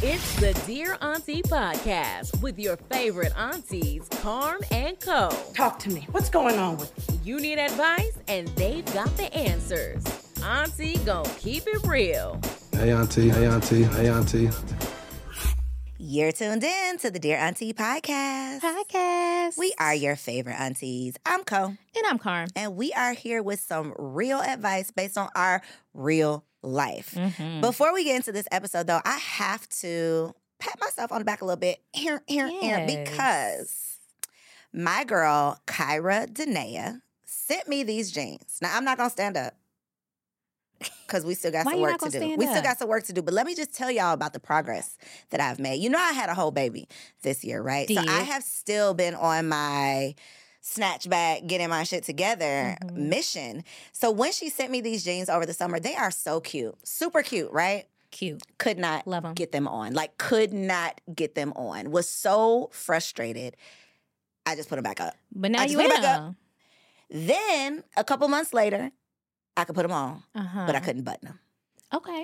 It's the Dear Auntie Podcast with your favorite aunties, Carm and Koe. Talk to me. What's going on with you? You need advice, and they've got the answers. Auntie gonna keep it real. Hey, Auntie. Hey, Auntie. Hey, Auntie. You're tuned in to the Dear Auntie Podcast. We are your favorite aunties. I'm Koe. And I'm Carm. And we are here with some real advice based on our real life. Mm-hmm. Before we get into this episode, though, I have to pat myself on the back a little bit because my girl, Kyra Danaya, sent me these jeans. Now, I'm not going to stand up because we still got some work to do. But let me just tell y'all about the progress that I've made. You know, I had a whole baby this year, right? Did. So I have still been on my snatch back, getting my shit together mission. So when she sent me these jeans over the summer, they are so cute. Super cute, right? Cute. Could not get them on. Like, could not get them on. Was so frustrated. I just put them back up. But now you know. Then, a couple months later, I could put them on, but I couldn't button them. Okay.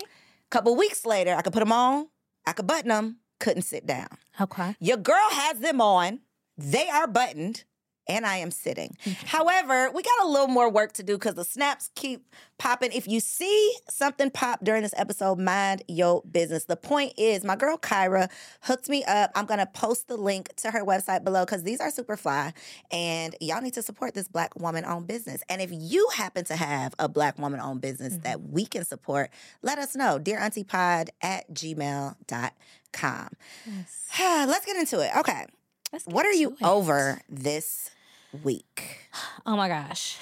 Couple weeks later, I could put them on, I could button them, couldn't sit down. Okay. Your girl has them on. They are buttoned. And I am sitting. However, we got a little more work to do because the snaps keep popping. If you see something pop during this episode, mind your business. The point is, my girl Kyra hooked me up. I'm going to post the link to her website below because these are super fly. And y'all need to support this Black woman-owned business. And if you happen to have a Black woman-owned business that we can support, let us know. DearAuntiePod@gmail.com. Yes. Let's get into it. Okay. What are you over this week? Oh, my gosh.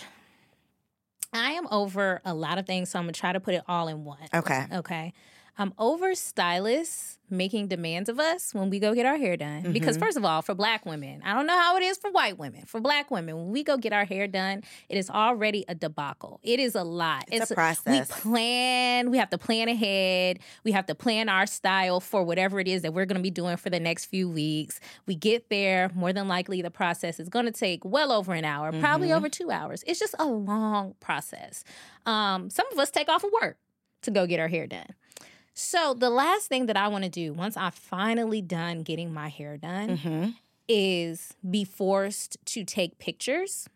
I am over a lot of things, so I'm going to try to put it all in one. Okay. Okay. I'm over stylists making demands of us when we go get our hair done. Mm-hmm. Because, first of all, for Black women, I don't know how it is for white women. For Black women, when we go get our hair done, it is already a debacle. It is a lot. It's a process. We plan. We have to plan ahead. We have to plan our style for whatever it is that we're going to be doing for the next few weeks. We get there. More than likely, the process is going to take well over an hour, probably over 2 hours. It's just a long process. Some of us take off of work to go get our hair done. So the last thing that I want to do once I'm finally done getting my hair done is be forced to take pictures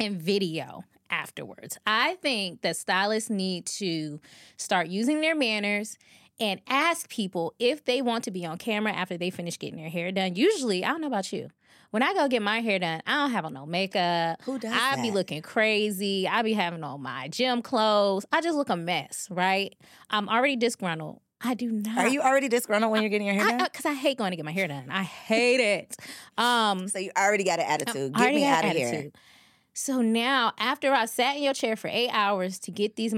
and video afterwards. I think that stylists need to start using their manners and ask people if they want to be on camera after they finish getting their hair done. Usually, I don't know about you, when I go get my hair done, I don't have on no makeup. Who does that? I be looking crazy. I be having on my gym clothes. I just look a mess, right? I'm already disgruntled. I do not. Are you already disgruntled when you're getting your hair done? Because I hate going to get my hair done. I hate it. So you already got an attitude. Get me out of here. So now, after I sat in your chair for 8 hours to get these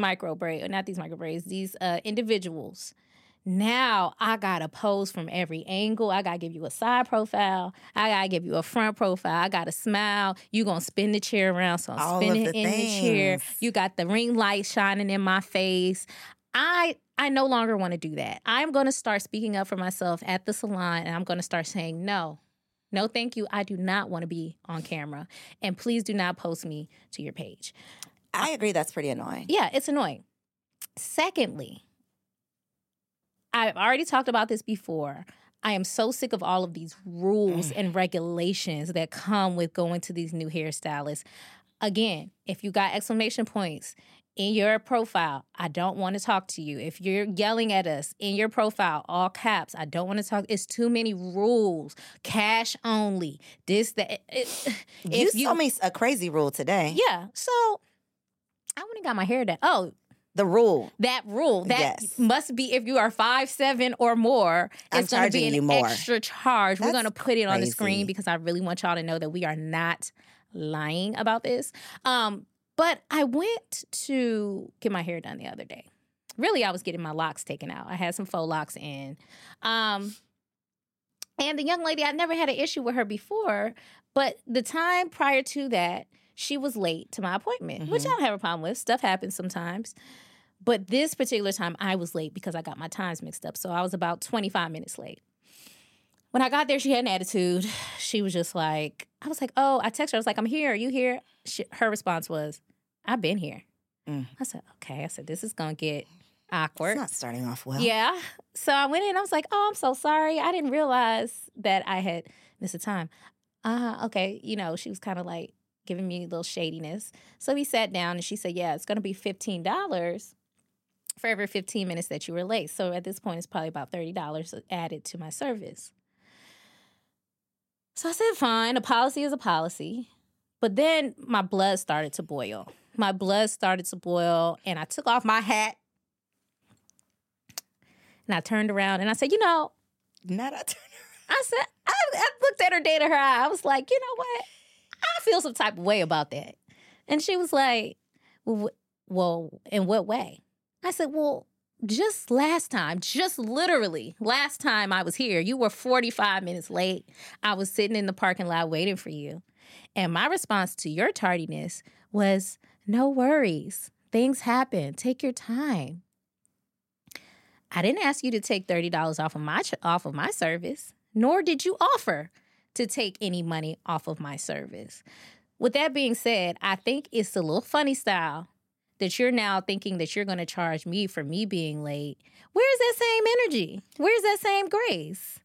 individuals, now I got to pose from every angle. I got to give you a side profile. I got to give you a front profile. I got to smile. You going to spin the chair around, so I'm spinning in the chair. You got the ring light shining in my face. I no longer want to do that. I'm going to start speaking up for myself at the salon, and I'm going to start saying, no, thank you. I do not want to be on camera, and please do not post me to your page. I agree. That's pretty annoying. Yeah, it's annoying. Secondly, I've already talked about this before. I am so sick of all of these rules and regulations that come with going to these new hairstylists. Again, if you got exclamation points in your profile, I don't want to talk to you. If you're yelling at us in your profile, all caps, I don't want to talk. It's too many rules. Cash only. This, that. You saw me a crazy rule today. Yeah. So I went and got my hair done. Oh. The rule. That rule. Must be if you are 5'7" or more, it's going to be an extra charge. We're going to put it on the screen because I really want y'all to know that we are not lying about this. But I went to get my hair done the other day. Really, I was getting my locks taken out. I had some faux locks in. And the young lady, I never had an issue with her before, but the time prior to that, she was late to my appointment, which I don't have a problem with. Stuff happens sometimes. But this particular time, I was late because I got my times mixed up. So I was about 25 minutes late. When I got there, she had an attitude. She was just like, I was like, oh, I texted her. I was like, I'm here. Are you here? Her response was, I've been here. I said, okay. I said, this is going to get awkward. It's not starting off well. Yeah. So I went in. I was like, oh, I'm so sorry. I didn't realize that I had missed a time. Okay. You know, she was kind of like giving me a little shadiness. So we sat down and she said, yeah, it's going to be $15 for every 15 minutes that you were late. So at this point, it's probably about $30 added to my service. So I said, fine, a policy is a policy. But then my blood started to boil. My blood started to boil, and I took off my hat. And I turned around, and I said, you know. Not I turned around. I said, I looked at her dead in her eye. I was like, you know what? I feel some type of way about that. And she was like, well, in what way? I said, well, just last time, just literally last time I was here, you were 45 minutes late. I was sitting in the parking lot waiting for you. And my response to your tardiness was, no worries. Things happen. Take your time. I didn't ask you to take $30 off of my service, nor did you offer to take any money off of my service. With that being said, I think it's a little funny style that you're now thinking that you're going to charge me for me being late. Where's that same energy? Where's that same grace?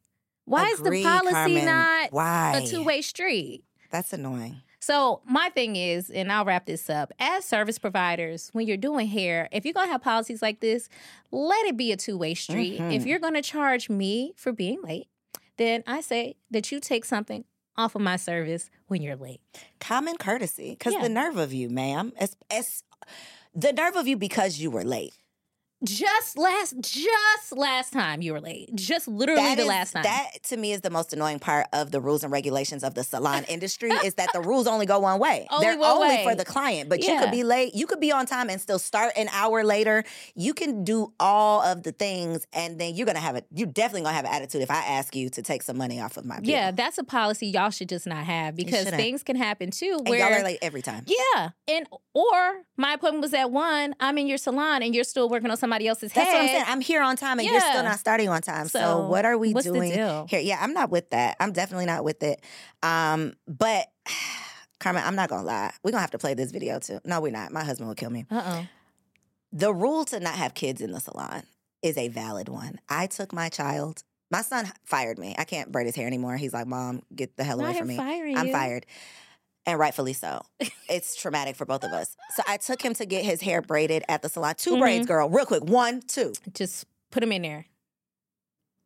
Why is the policy, Carmen, not a two-way street? That's annoying. So my thing is, and I'll wrap this up, as service providers, when you're doing hair, if you're going to have policies like this, let it be a two-way street. Mm-hmm. If you're going to charge me for being late, then I say that you take something off of my service when you're late. Common courtesy, because the nerve of you, ma'am. The nerve of you because you were late. Just last time you were late. Just literally last time. That, to me, is the most annoying part of the rules and regulations of the salon industry is that the rules only go one way. They're only for the client. But you could be late. You could be on time and still start an hour later. You can do all of the things, and then you're definitely going to have an attitude if I ask you to take some money off of my bill. Yeah, that's a policy y'all should just not have because things can happen, too. Where, and y'all are late every time. Yeah. Or my appointment was at 1, I'm in your salon, and you're still working on something else's head. That's what I'm saying. I'm here on time and you're still not starting on time. So what are we doing here? Yeah, I'm not with that. I'm definitely not with it. But Carmen, I'm not going to lie. We're going to have to play this video too. No, we're not. My husband will kill me. Uh-uh. The rule to not have kids in the salon is a valid one. I took my child. My son fired me. I can't braid his hair anymore. He's like, Mom, get the hell away from me. I'm fired. And rightfully so. It's traumatic for both of us. So I took him to get his hair braided at the salon. 2 braids, girl. Real quick. 1, 2. Just put him in there.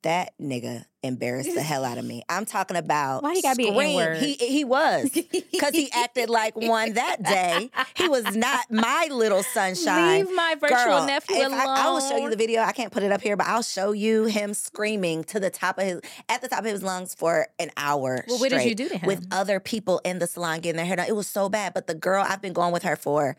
That nigga embarrassed the hell out of me. I'm talking about why he gotta be an N-word. He was. Because he acted like one that day. He was not my little sunshine. Leave my virtual nephew alone. I will show you the video. I can't put it up here, but I'll show you him screaming at the top of his lungs for an hour straight. What did you do to him? With other people in the salon getting their hair done. It was so bad. But the girl, I've been going with her for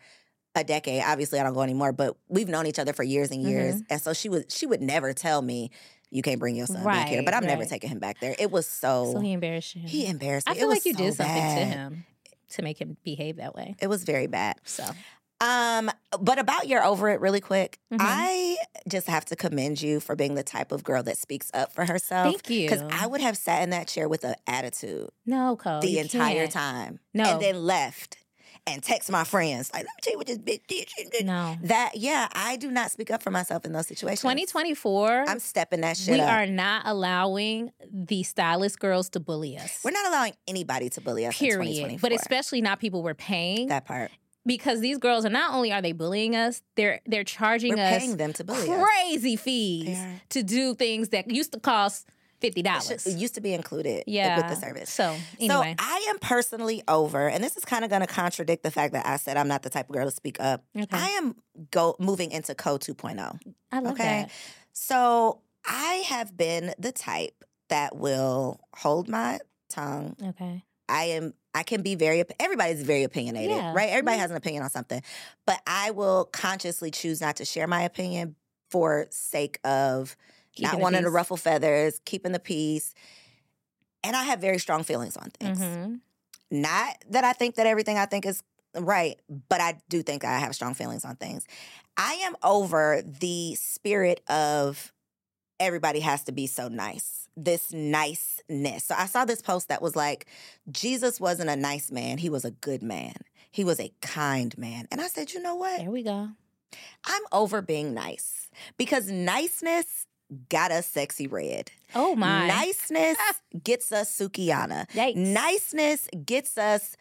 a decade. Obviously, I don't go anymore. But we've known each other for years and years. Mm-hmm. And so she would never tell me, you can't bring your son back here. But I'm never taking him back there. It was so... So he embarrassed you. He embarrassed me. I feel like you did something to him to make him behave that way. It was very bad. So... But about your over it really quick, I just have to commend you for being the type of girl that speaks up for herself. Thank you. Because I would have sat in that chair with an attitude. No, Koe. The entire time. No. And then left and text my friends. Like, let me tell you what this bitch did. No. I do not speak up for myself in those situations. 2024. I'm stepping that shit up. We are not allowing the stylist girls to bully us. We're not allowing anybody to bully us in 2024. But especially not people we're paying. That part. Because these girls are not only are they bullying us, they're charging us paying them to bully crazy us. Fees to do things that used to cost $50. It used to be included with the service. So anyway. So I am personally over, and this is kind of going to contradict the fact that I said I'm not the type of girl to speak up. Okay. I am moving into Koe 2.0. I love that. So I have been the type that will hold my tongue. Okay. I can be everybody's very opinionated, right? Everybody has an opinion on something. But I will consciously choose not to share my opinion for sake of not wanting to ruffle feathers, keeping the peace. And I have very strong feelings on things. Mm-hmm. Not that I think that everything I think is right, but I do think I have strong feelings on things. I am over the spirit of everybody has to be so nice. This niceness. So I saw this post that was like, Jesus wasn't a nice man. He was a good man. He was a kind man. And I said, you know what? There we go. I'm over being nice because niceness got us Sexy Red. Oh, my. Niceness gets us Sukiana. Yikes. Niceness gets us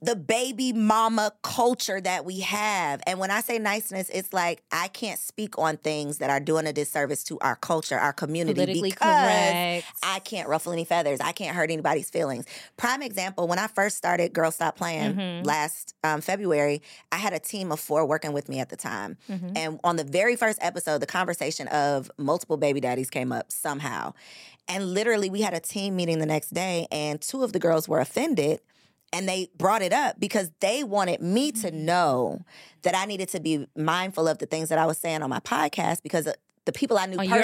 the baby mama culture that we have. And when I say niceness, it's like I can't speak on things that are doing a disservice to our culture, our community, politically because correct. I can't ruffle any feathers. I can't hurt anybody's feelings. Prime example, when I first started Girl Stop Playing last February, I had a team of 4 working with me at the time. Mm-hmm. And on the very first episode, the conversation of multiple baby daddies came up somehow. And literally, we had a team meeting the next day, and 2 of the girls were offended. And they brought it up because they wanted me to know that I needed to be mindful of the things that I was saying on my podcast because the people I knew the people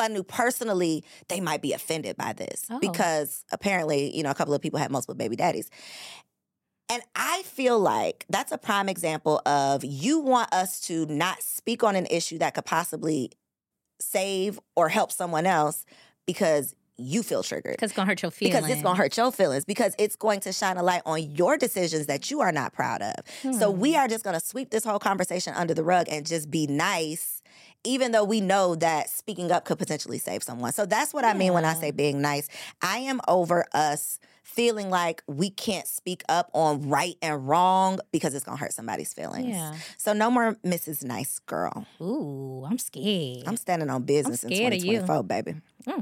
I knew personally, they might be offended by this because apparently, a couple of people had multiple baby daddies. And I feel like that's a prime example of you want us to not speak on an issue that could possibly save or help someone else because you feel triggered. Because it's going to hurt your feelings. Because it's going to shine a light on your decisions that you are not proud of. So we are just going to sweep this whole conversation under the rug and just be nice, even though we know that speaking up could potentially save someone. So that's what I mean when I say being nice. I am over us feeling like we can't speak up on right and wrong because it's going to hurt somebody's feelings. Yeah. So no more Mrs. Nice Girl. Ooh, I'm scared. I'm standing on business in 2024, baby.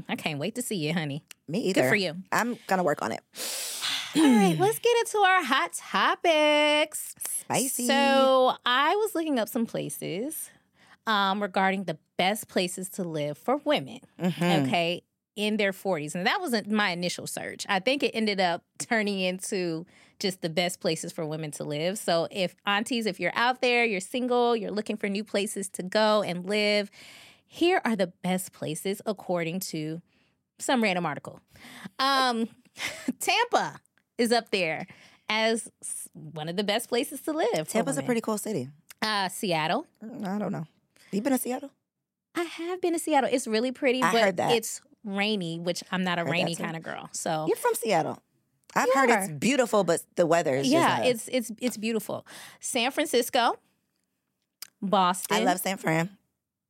I can't wait to see it, honey. Me either. Good for you. I'm going to work on it. All right, let's get into our hot topics. Spicy. So I was looking up some places regarding the best places to live for women. Mm-hmm. Okay. In their 40s. And that wasn't my initial search. I think it ended up turning into just the best places for women to live. So if aunties, if you're out there, you're single, you're looking for new places to go and live, here are the best places according to some random article. Tampa is up there as one of the best places to live. Tampa's a pretty cool city. Seattle. I don't know. You been to Seattle? I have been to Seattle. It's really pretty, but I heard that. It's rainy, which I'm not a rainy kind of girl. So you're from Seattle. I've heard it's beautiful, but the weather is just it's beautiful. San Francisco, Boston. I love San Fran.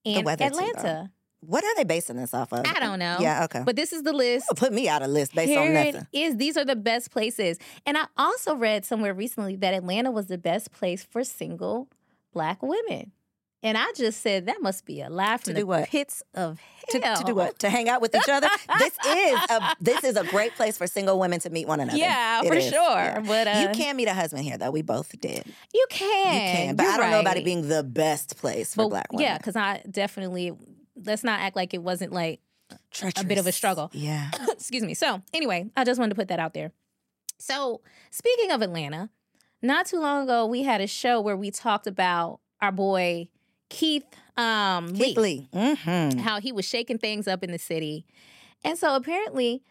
And the weather Atlanta. What are they basing this off of? I don't know. Yeah, okay. But this is the list. Put me out of list based on nothing. These are the best places. And I also read somewhere recently that Atlanta was the best place for single Black women. And I just said, that must be a lie from the pits of hell. To do what? To hang out with each other? This is a great place for single women to meet one another. Yeah, it for is. Sure. Yeah. But you can meet a husband here, though. We both did. You can. But I don't know about it being the best place for Black women. Yeah, because I definitely, let's not act like it wasn't like treacherous. A bit of a struggle. Yeah. Excuse me. So anyway, I just wanted to put that out there. So speaking of Atlanta, not too long ago, we had a show where we talked about our boy, Keith Lee. Mm-hmm. How he was shaking things up in the city. And so apparently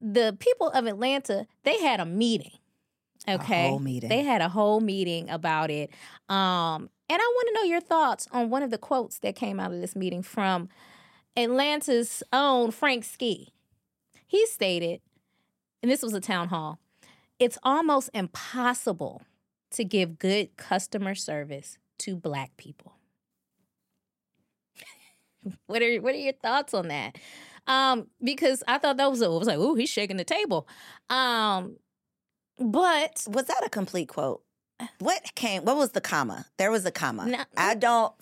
the people of Atlanta, they had a meeting. Okay. A whole meeting. They had a whole meeting about it. And I want to know your thoughts on one of the quotes that came out of this meeting from Atlanta's own Frank Ski. He stated, and this was a town hall, it's almost impossible to give good customer service to Black people. What are your thoughts on that? Because I thought that was like, ooh, he's shaking the table. But was that a complete quote? What was the comma? There was a comma. No, I don't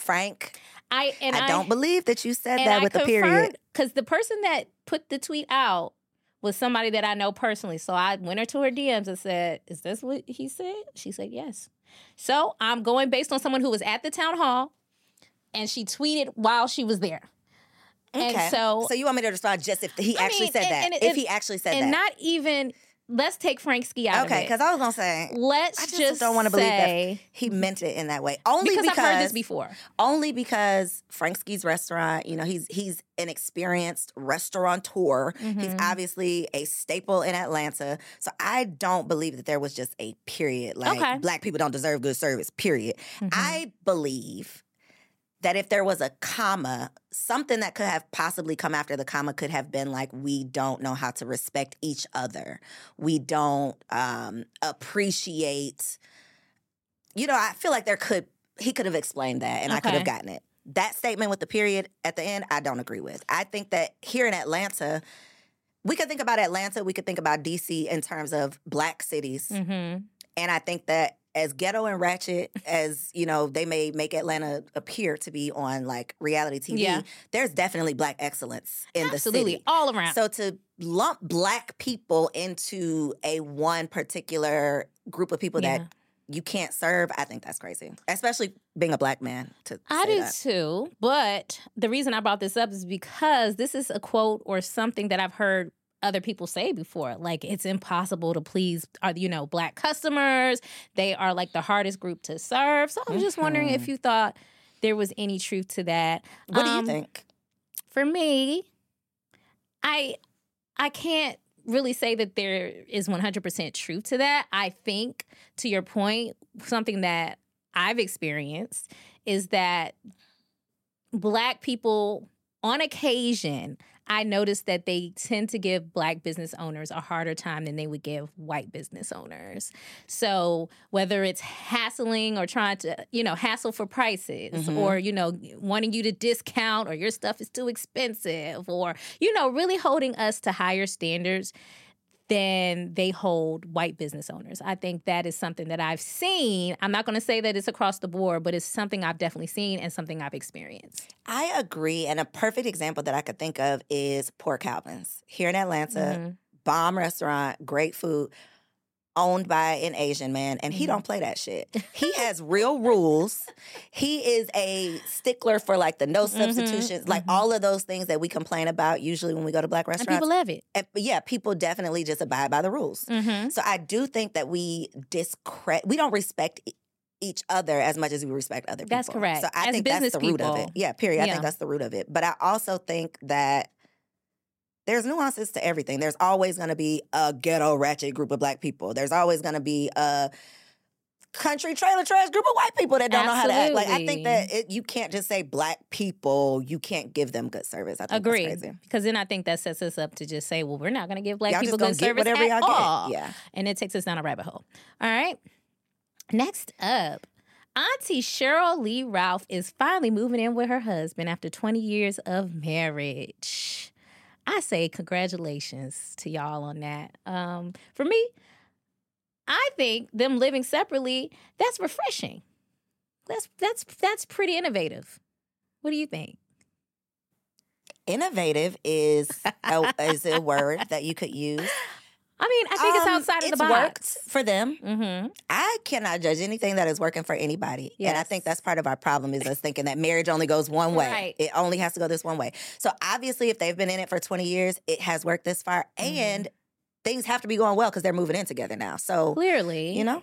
believe that you said that with a period. Because the person that put the tweet out was somebody that I know personally. So I went her to her DMs and said, is this what he said? She said, yes. So I'm going based on someone who was at the town hall. And she tweeted while she was there. Okay. And so you want me to respond just if he actually said that? If he actually said that. And not even, let's take Frank Ski out of it. Okay, because I was going to say, I just don't want to believe that he meant it in that way. Only because I've heard this before. Only because Frank Ski's restaurant, he's an experienced restaurateur. Mm-hmm. He's obviously a staple in Atlanta. So I don't believe that there was just a period. Like, Black people don't deserve good service, period. Mm-hmm. I believe that if there was a comma, something that could have possibly come after the comma could have been like, we don't know how to respect each other. We don't appreciate you know, I feel like he could have explained that and I could have gotten it. That statement with the period at the end, I don't agree with. I think that here in Atlanta, we could think about Atlanta, we could think about D.C. in terms of black cities. Mm-hmm. And I think that as ghetto and ratchet as, you know, they may make Atlanta appear to be on, like, reality TV, there's definitely black excellence in the city. Absolutely, all around. So to lump black people into a one particular group of people that you can't serve, I think that's crazy. Especially being a black man. I do too. But the reason I brought this up is because this is a quote or something that I've heard other people say before. Like, it's impossible to please, you know, black customers. They are, like, the hardest group to serve. So I'm just wondering if you thought there was any truth to that. What do you think? For me, I can't really say that there is 100% truth to that. I think, to your point, something that I've experienced is that black people, on occasion, I noticed that they tend to give black business owners a harder time than they would give white business owners. So whether it's hassling or trying to, you know, hassle for prices or, you know, wanting you to discount or your stuff is too expensive or, you know, really holding us to higher standards than they hold white business owners. I think that is something that I've seen. I'm not going to say that it's across the board, but it's something I've definitely seen and something I've experienced. I agree. And a perfect example that I could think of is Poor Calvin's. Here in Atlanta, bomb restaurant, great food, owned by an Asian man, and he don't play that shit. He has real rules. He is a stickler for, like, the no substitutions, like all of those things that we complain about usually when we go to black restaurants. And people love it. And, yeah, people definitely just abide by the rules. So I do think that we don't respect each other as much as we respect other people. That's correct. So I think that's the root of it. Yeah, period. I think that's the root of it. But I also think that there's nuances to everything. There's always going to be a ghetto ratchet group of black people. There's always going to be a country trailer trash group of white people that don't know how to act. Like, I think that you can't just say black people, you can't give them good service. I think that's crazy. Because then I think that sets us up to just say, well, we're not going to give black people good service at all. Yeah. And it takes us down a rabbit hole. All right. Next up. Auntie Cheryl Lee Ralph is finally moving in with her husband after 20 years of marriage. I say congratulations to y'all on that. For me, I think them living separately, that's refreshing. That's pretty innovative. What do you think? Innovative is a word that you could use. I mean, I think it's outside of the box. It's worked for them. I cannot judge anything that is working for anybody. Yes. And I think that's part of our problem is us thinking that marriage only goes one way. Right. It only has to go this one way. So obviously, if they've been in it for 20 years, it has worked this far. And things have to be going well because they're moving in together now. So clearly. You know?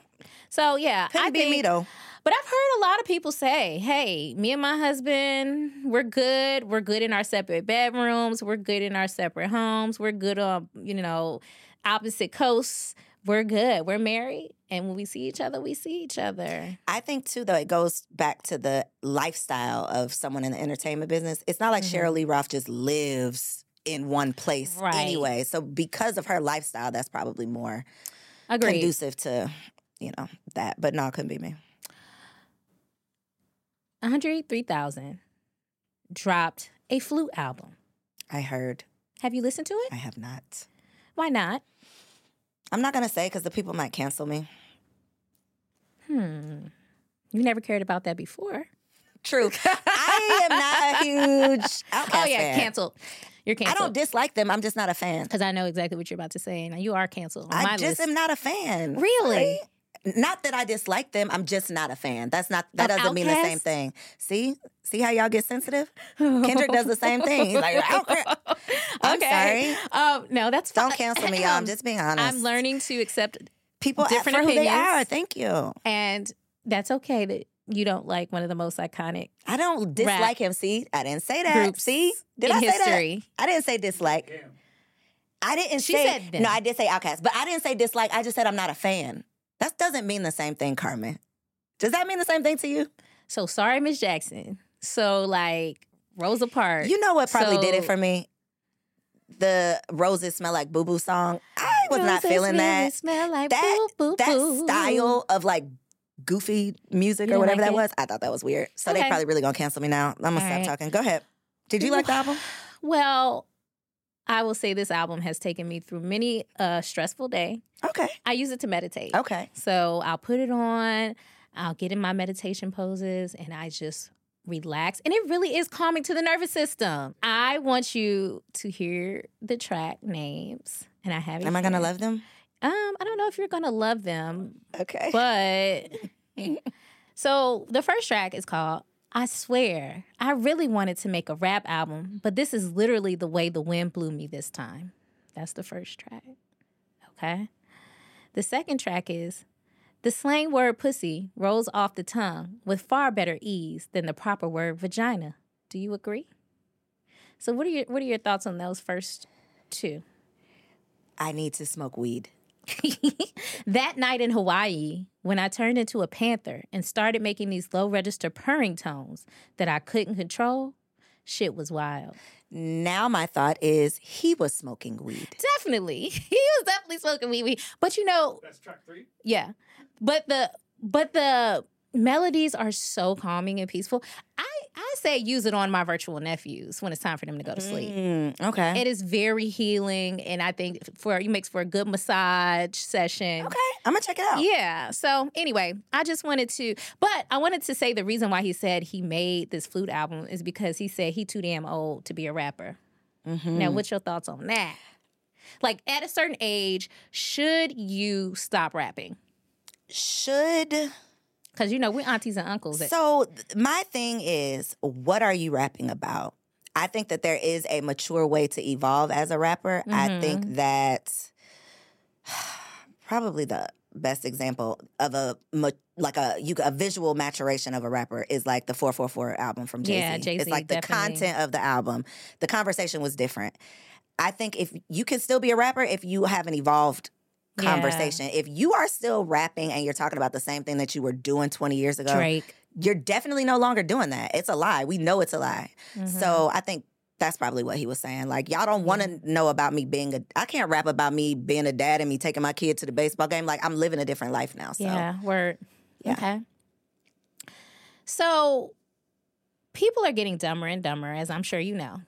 So, yeah. Couldn't be me, though. But I've heard a lot of people say, hey, me and my husband, we're good. We're good in our separate bedrooms. We're good in our separate homes. We're good on, you know, opposite coasts. We're good. We're married. And when we see each other, we see each other. I think, too, though, it goes back to the lifestyle of someone in the entertainment business. It's not like Cheryl Lee Ralph just lives in one place anyway. So because of her lifestyle, that's probably more conducive to, you know, that. But no, it couldn't be me. 103,000 dropped a flute album. I heard. Have you listened to it? I have not. Why not? I'm not going to say because the people might cancel me. You never cared about that before. True. I am not a huge Outkast fan. Oh, yeah, canceled. You're canceled. I don't dislike them. I'm just not a fan. Because I know exactly what you're about to say. Now, you are canceled. I just am not a fan. Really? Not that I dislike them. I'm just not a fan. That doesn't mean the same thing. See how y'all get sensitive? Kendrick does the same thing. He's like, I'm sorry. No, that's fine. Don't cancel me, y'all. I'm just being honest. I'm learning to accept people different opinions. Who they are. Thank you. And that's okay that you don't like one of the most iconic. I don't dislike him. See, I didn't say that. See, did I say history. That? I didn't say dislike. Yeah. I didn't. She say said them. No. I did say Outkast, but I didn't say dislike. I just said I'm not a fan. That doesn't mean the same thing, Carmen. Does that mean the same thing to you? So, sorry, Miss Jackson. So, like, Rosa Parks. You know what probably did it for me? The Roses Smell Like Boo Boo song. I was not feeling that. Smell like that, boo, boo, that style of, like, goofy music or whatever like that was. I thought that was weird. So they probably really gonna cancel me now. I'm gonna stop talking. Go ahead. Did you like the album? Well, I will say this album has taken me through many stressful day. Okay. I use it to meditate. Okay. So I'll put it on, I'll get in my meditation poses, and I just relax. And it really is calming to the nervous system. I want you to hear the track names, and I have it. Am I gonna love them? I don't know if you're gonna love them. Okay. But so the first track is called I Swear. I really wanted to make a rap album, but this is literally the way the wind blew me this time. That's the first track. Okay. The second track is the slang word pussy rolls off the tongue with far better ease than the proper word vagina. Do you agree? So what are your thoughts on those first two? I need to smoke weed. That night in Hawaii, when I turned into a panther and started making these low-register purring tones that I couldn't control, shit was wild. Now my thought is he was smoking weed. Definitely. He was definitely smoking weed. But you know... That's track 3? Yeah. But the melodies are so calming and peaceful. I say use it on my virtual nephews when it's time for them to go to sleep. Okay. It is very healing, and I think it makes for a good massage session. Okay, I'm going to check it out. Yeah, so anyway, I wanted to say the reason why he said he made this flute album is because he said he too damn old to be a rapper. Mm-hmm. Now, what's your thoughts on that? Like, at a certain age, should you stop rapping? Should... Because, you know, we're aunties and uncles. So my thing is, what are you rapping about? I think that there is a mature way to evolve as a rapper. Mm-hmm. I think that probably the best example of a visual maturation of a rapper is like the 444 album from Jay-Z. Yeah, Jay-Z, it's like definitely. The content of the album. The conversation was different. I think if you can still be a rapper if you haven't evolved conversation. Yeah. If you are still rapping and you're talking about the same thing that you were doing 20 years ago, Drake, you're definitely no longer doing that. It's a lie. We know it's a lie. Mm-hmm. So I think that's probably what he was saying. Like, y'all don't want to know about me being I can't rap about me being a dad and me taking my kid to the baseball game. Like, I'm living a different life now. So. Yeah, word. Yeah. Okay. So people are getting dumber and dumber, as I'm sure you know.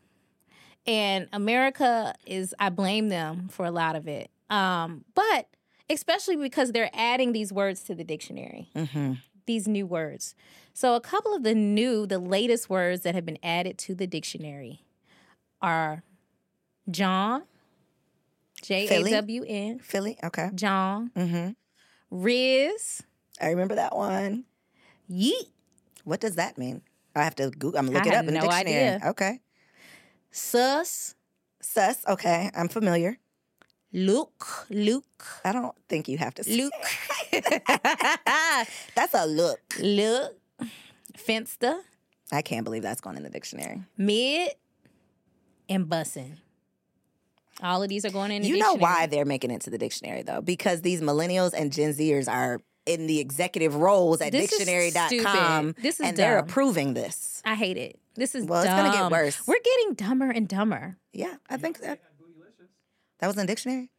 And America I blame them for a lot of it. But especially because they're adding these words to the dictionary, mm-hmm. these new words. So a couple of the latest words that have been added to the dictionary are John, Jawn. Philly, okay. John. Mm-hmm. Riz. I remember that one. Yeet. What does that mean? I have to Google. I'm going to look it up in the dictionary. Idea. Okay. Sus. Sus, okay. I'm familiar. Luke. I don't think you have to say Luke. That's a look. Look. Finsta. I can't believe that's going in the dictionary. Mid and bussin'. All of these are going in the dictionary. You know why they're making it to the dictionary, though? Because these millennials and Gen Zers are in the executive roles at dictionary.com. This is and dumb. They're approving this. I hate it. This is dumb. It's going to get worse. We're getting dumber and dumber. Yeah, I think that. That was in the dictionary?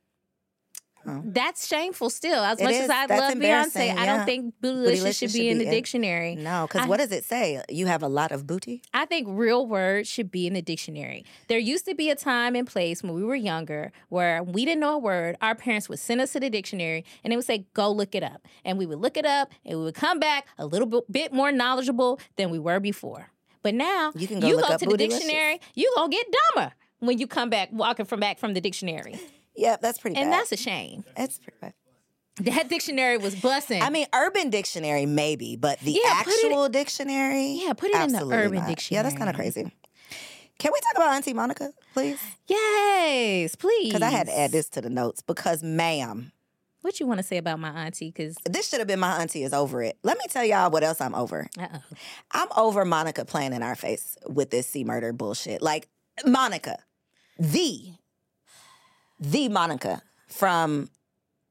Oh. That's shameful still. As much as I love Beyonce, yeah. I don't think bootylicious should be in the dictionary. No, because what does it say? You have a lot of booty? I think real words should be in the dictionary. There used to be a time and place when we were younger where we didn't know a word. Our parents would send us to the dictionary, and they would say, go look it up. And we would look it up, and we would come back a little bit more knowledgeable than we were before. But now, you go to the dictionary, you're going to get dumber. When you come back, walking back from the dictionary. Yeah, that's pretty bad. And that's a shame. That's pretty bad. That dictionary was bussin'. I mean, Urban Dictionary maybe, but the actual dictionary? Yeah, put it in the Urban Dictionary. Yeah, that's kind of crazy. Can we talk about Auntie Monica, please? Yes, please. Because I had to add this to the notes because, ma'am. What you want to say about my auntie? Because this should have been my auntie is over it. Let me tell y'all what else I'm over. Uh-oh. I'm over Monica playing in our face with this C-Murder bullshit. Like, Monica. The Monica from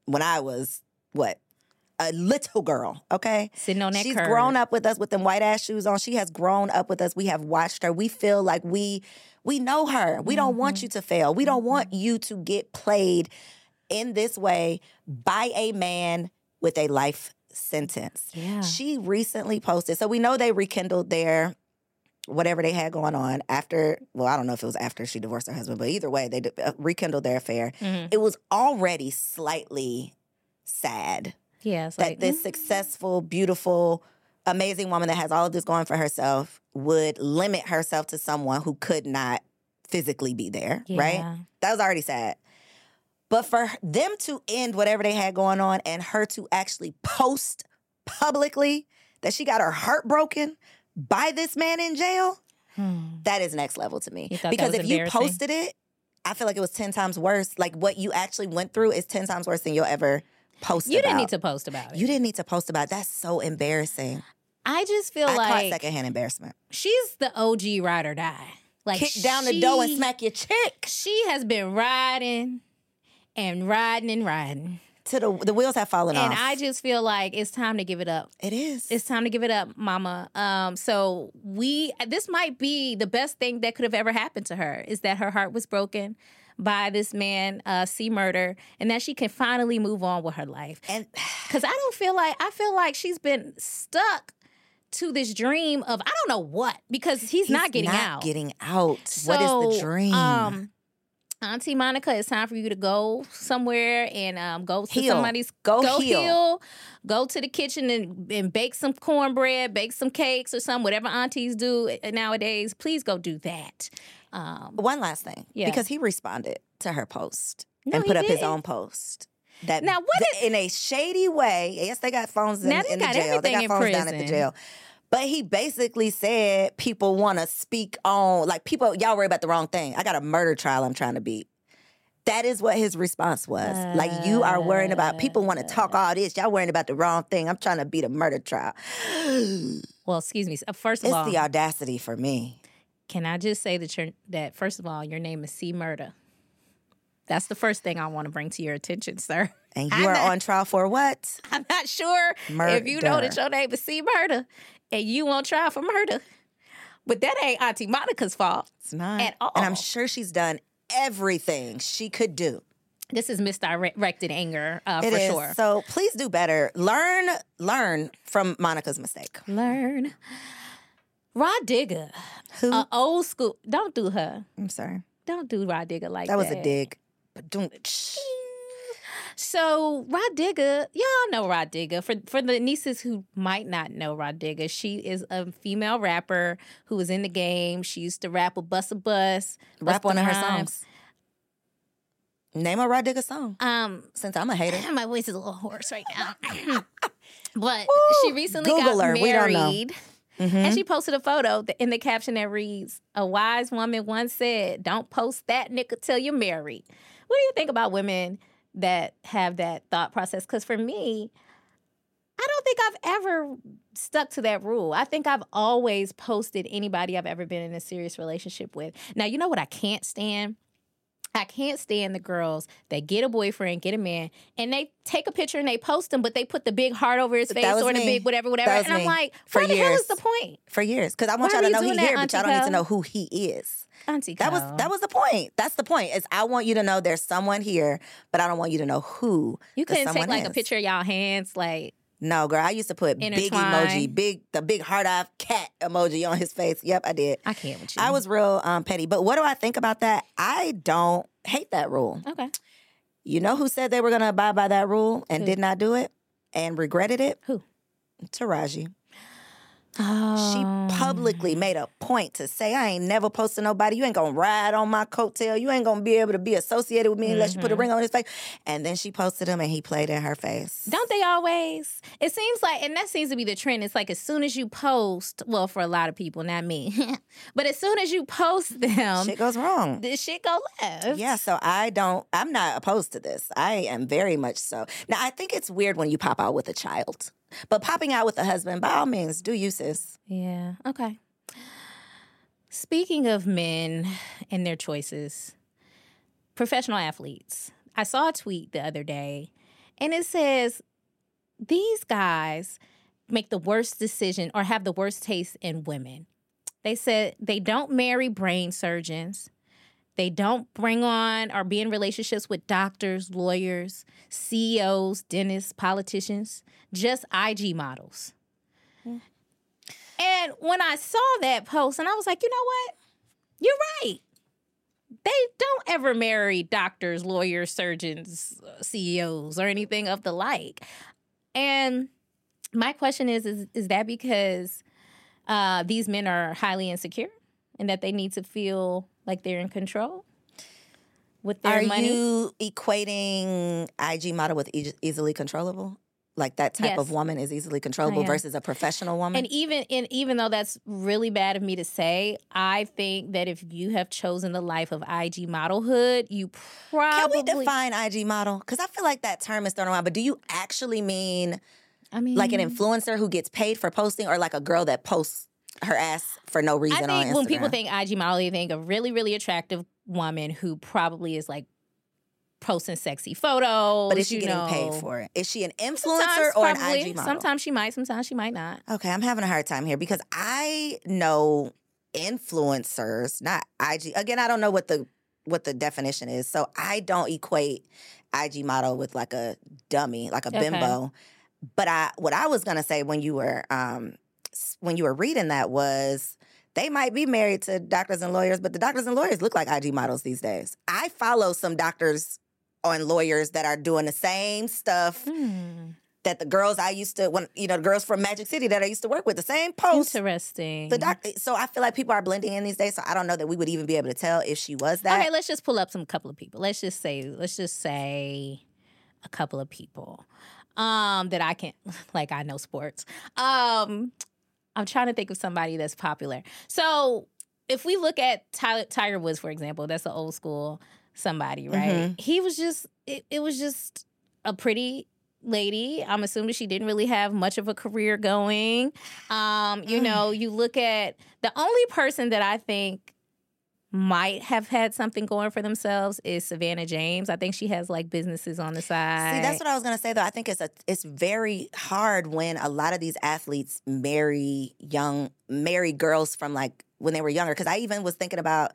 when I was, a little girl, okay? Sitting on that curb. She's grown up with us with them white-ass shoes on. She has grown up with us. We have watched her. We feel like we know her. We don't want you to fail. We don't want you to get played in this way by a man with a life sentence. Yeah. She recently posted. So we know they rekindled their whatever they had going on after, well, I don't know if it was after she divorced her husband, but either way, they rekindled their affair. Mm-hmm. It was already slightly sad. Yeah, it's like, that this successful, beautiful, amazing woman that has all of this going for herself would limit herself to someone who could not physically be there, yeah. right? That was already sad. But for them to end whatever they had going on and her to actually post publicly that she got her heart broken by this man in jail, that is next level to me. Because if you posted it, I feel like it was 10 times worse. Like what you actually went through is 10 times worse than you'll ever post about. You didn't need to post about it. You didn't need to post about it. That's so embarrassing. I just feel like... I caught secondhand embarrassment. She's the OG ride or die. Like kick down the door and smack your chick. She has been riding... and riding and riding. To the wheels have fallen off. And I just feel like it's time to give it up. It is. It's time to give it up, mama. So this might be the best thing that could have ever happened to her, is that her heart was broken by this man, C-Murder, and that she can finally move on with her life. And because I feel like she's been stuck to this dream of, I don't know what, because he's not getting out. He's not getting out. So, what is the dream? Auntie Monica, it's time for you to go somewhere and go to somebody's... Go heal. Go to the kitchen and bake some cornbread, bake some cakes or something, whatever aunties do nowadays. Please go do that. One last thing. Yeah. Because he responded to her post and put up his own post. That now, in a shady way... Yes, they got phones in the jail. They got phones down at the jail. But he basically said people want to speak on, like, people, y'all worry about the wrong thing. I got a murder trial I'm trying to beat. That is what his response was. Like, you are worrying about, people want to talk all this. Y'all worrying about the wrong thing. I'm trying to beat a murder trial. Well, excuse me. First of all. It's the audacity for me. Can I just say that first of all, your name is C-Murder. That's the first thing I want to bring to your attention, sir. And you on trial for what? I'm not sure if you know that your name is C-Murder and you on trial for murder. But that ain't Auntie Monica's fault. It's not. At all. And I'm sure she's done everything she could do. This is misdirected anger, for sure. So please do better. Learn from Monica's mistake. Learn. Rah Digga. Who? Old school. Don't do her. I'm sorry. Don't do Rah Digga like that. That was a dig. So Rah Digga, y'all know Rah Digga. For the nieces who might not know Rah Digga, she is a female rapper who was in the game. She used to rap with Busta Bus. Rap one of her songs. Name a Rah Digga song. Since I'm a hater. My voice is a little hoarse right now. But she recently got married. Mm-hmm. And she posted a photo in the caption that reads, "A wise woman once said, don't post that nigga till you're married." What do you think about women that have that thought process? Because for me, I don't think I've ever stuck to that rule. I think I've always posted anybody I've ever been in a serious relationship with. Now, you know what I can't stand? I can't stand the girls that get a boyfriend, get a man, and they take a picture and they post them, but they put the big heart over his face or the big whatever. And I'm like, what the hell is the point? For years. Because I want y'all to know he's here, but y'all don't need to know who he is. Auntie Koe. That was the point. That's the point. Is I want you to know there's someone here, but I don't want you to know who. You couldn't take like a picture of y'all hands, like. No, girl, I used to put big emoji, the big heart-eyed cat emoji on his face. Yep, I did. I can't with you. I was real petty. But what do I think about that? I don't hate that rule. Okay. You know who said they were going to abide by that rule and did not do it and regretted it? Who? Taraji. Oh. She publicly made a point to say, I ain't never posted nobody. You ain't going to ride on my coattail. You ain't going to be able to be associated with me unless you put a ring on his face. And then she posted him and he played in her face. Don't they always? It seems like, and that seems to be the trend. It's like as soon as you post, well, for a lot of people, not me, but as soon as you post them. Shit goes wrong. The shit go left. Yeah, so I'm not opposed to this. I am very much so. Now, I think it's weird when you pop out with a child. But popping out with a husband, by all means, do you, sis. Yeah. Okay. Speaking of men and their choices, professional athletes. I saw a tweet the other day, and it says, these guys make the worst decision or have the worst taste in women. They said they don't marry brain surgeons. They don't bring on or be in relationships with doctors, lawyers, CEOs, dentists, politicians, just IG models. Mm. And when I saw that post, and I was like, you know what? You're right. They don't ever marry doctors, lawyers, surgeons, CEOs, or anything of the like. And my question is that because these men are highly insecure and that they need to feel like they're in control with their money? Are you equating IG model with easily controllable? Like that type of woman is easily controllable versus a professional woman? And even though that's really bad of me to say, I think that if you have chosen the life of IG modelhood, you probably... Can we define IG model? Because I feel like that term is thrown around, but do you actually mean, like an influencer who gets paid for posting, or like a girl that posts her ass for no reason on Instagram? I think when people think IG model, they think a really, really attractive woman who probably is like posting sexy photos. But is she getting paid for it? Is she an influencer or an IG model? Sometimes she might, sometimes she might not. Okay, I'm having a hard time here because I know influencers, not IG. Again, I don't know what the definition is, so I don't equate IG model with like a dummy, like a bimbo. But what I was gonna say when you were reading that was they might be married to doctors and lawyers, but the doctors and lawyers look like IG models these days. I follow some doctors and lawyers that are doing the same stuff that the girls I used to, the girls from Magic City that I used to work with, the same posts. Interesting. So I feel like people are blending in these days, so I don't know that we would even be able to tell if she was that. Okay, let's just pull up a couple of people. Let's just say a couple of people that I can, like I know sports. I'm trying to think of somebody that's popular. So if we look at Tiger Woods, for example, that's an old school somebody, right? Mm-hmm. He was just, it was just a pretty lady. I'm assuming she didn't really have much of a career going. You look at the only person that I think might have had something going for themselves is Savannah James. I think she has like businesses on the side. See, that's what I was gonna say though. I think it's very hard when a lot of these athletes marry girls from like when they were younger. Because I even was thinking about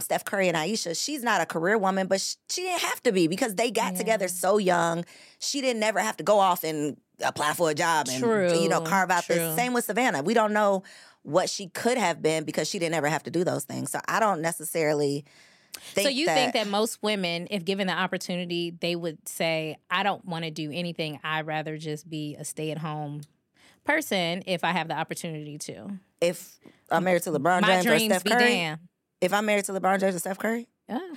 Steph Curry and Ayesha. She's not a career woman, but she didn't have to be because they got together so young. She didn't never have to go off and apply for a job and carve out this. Same with Savannah. We don't know what she could have been because she didn't ever have to do those things. So I don't necessarily think that... So you think that most women, if given the opportunity, they would say, I don't want to do anything. I'd rather just be a stay-at-home person if I have the opportunity to. If I'm married to LeBron James or Steph Curry? If I'm married to LeBron James or Steph Curry?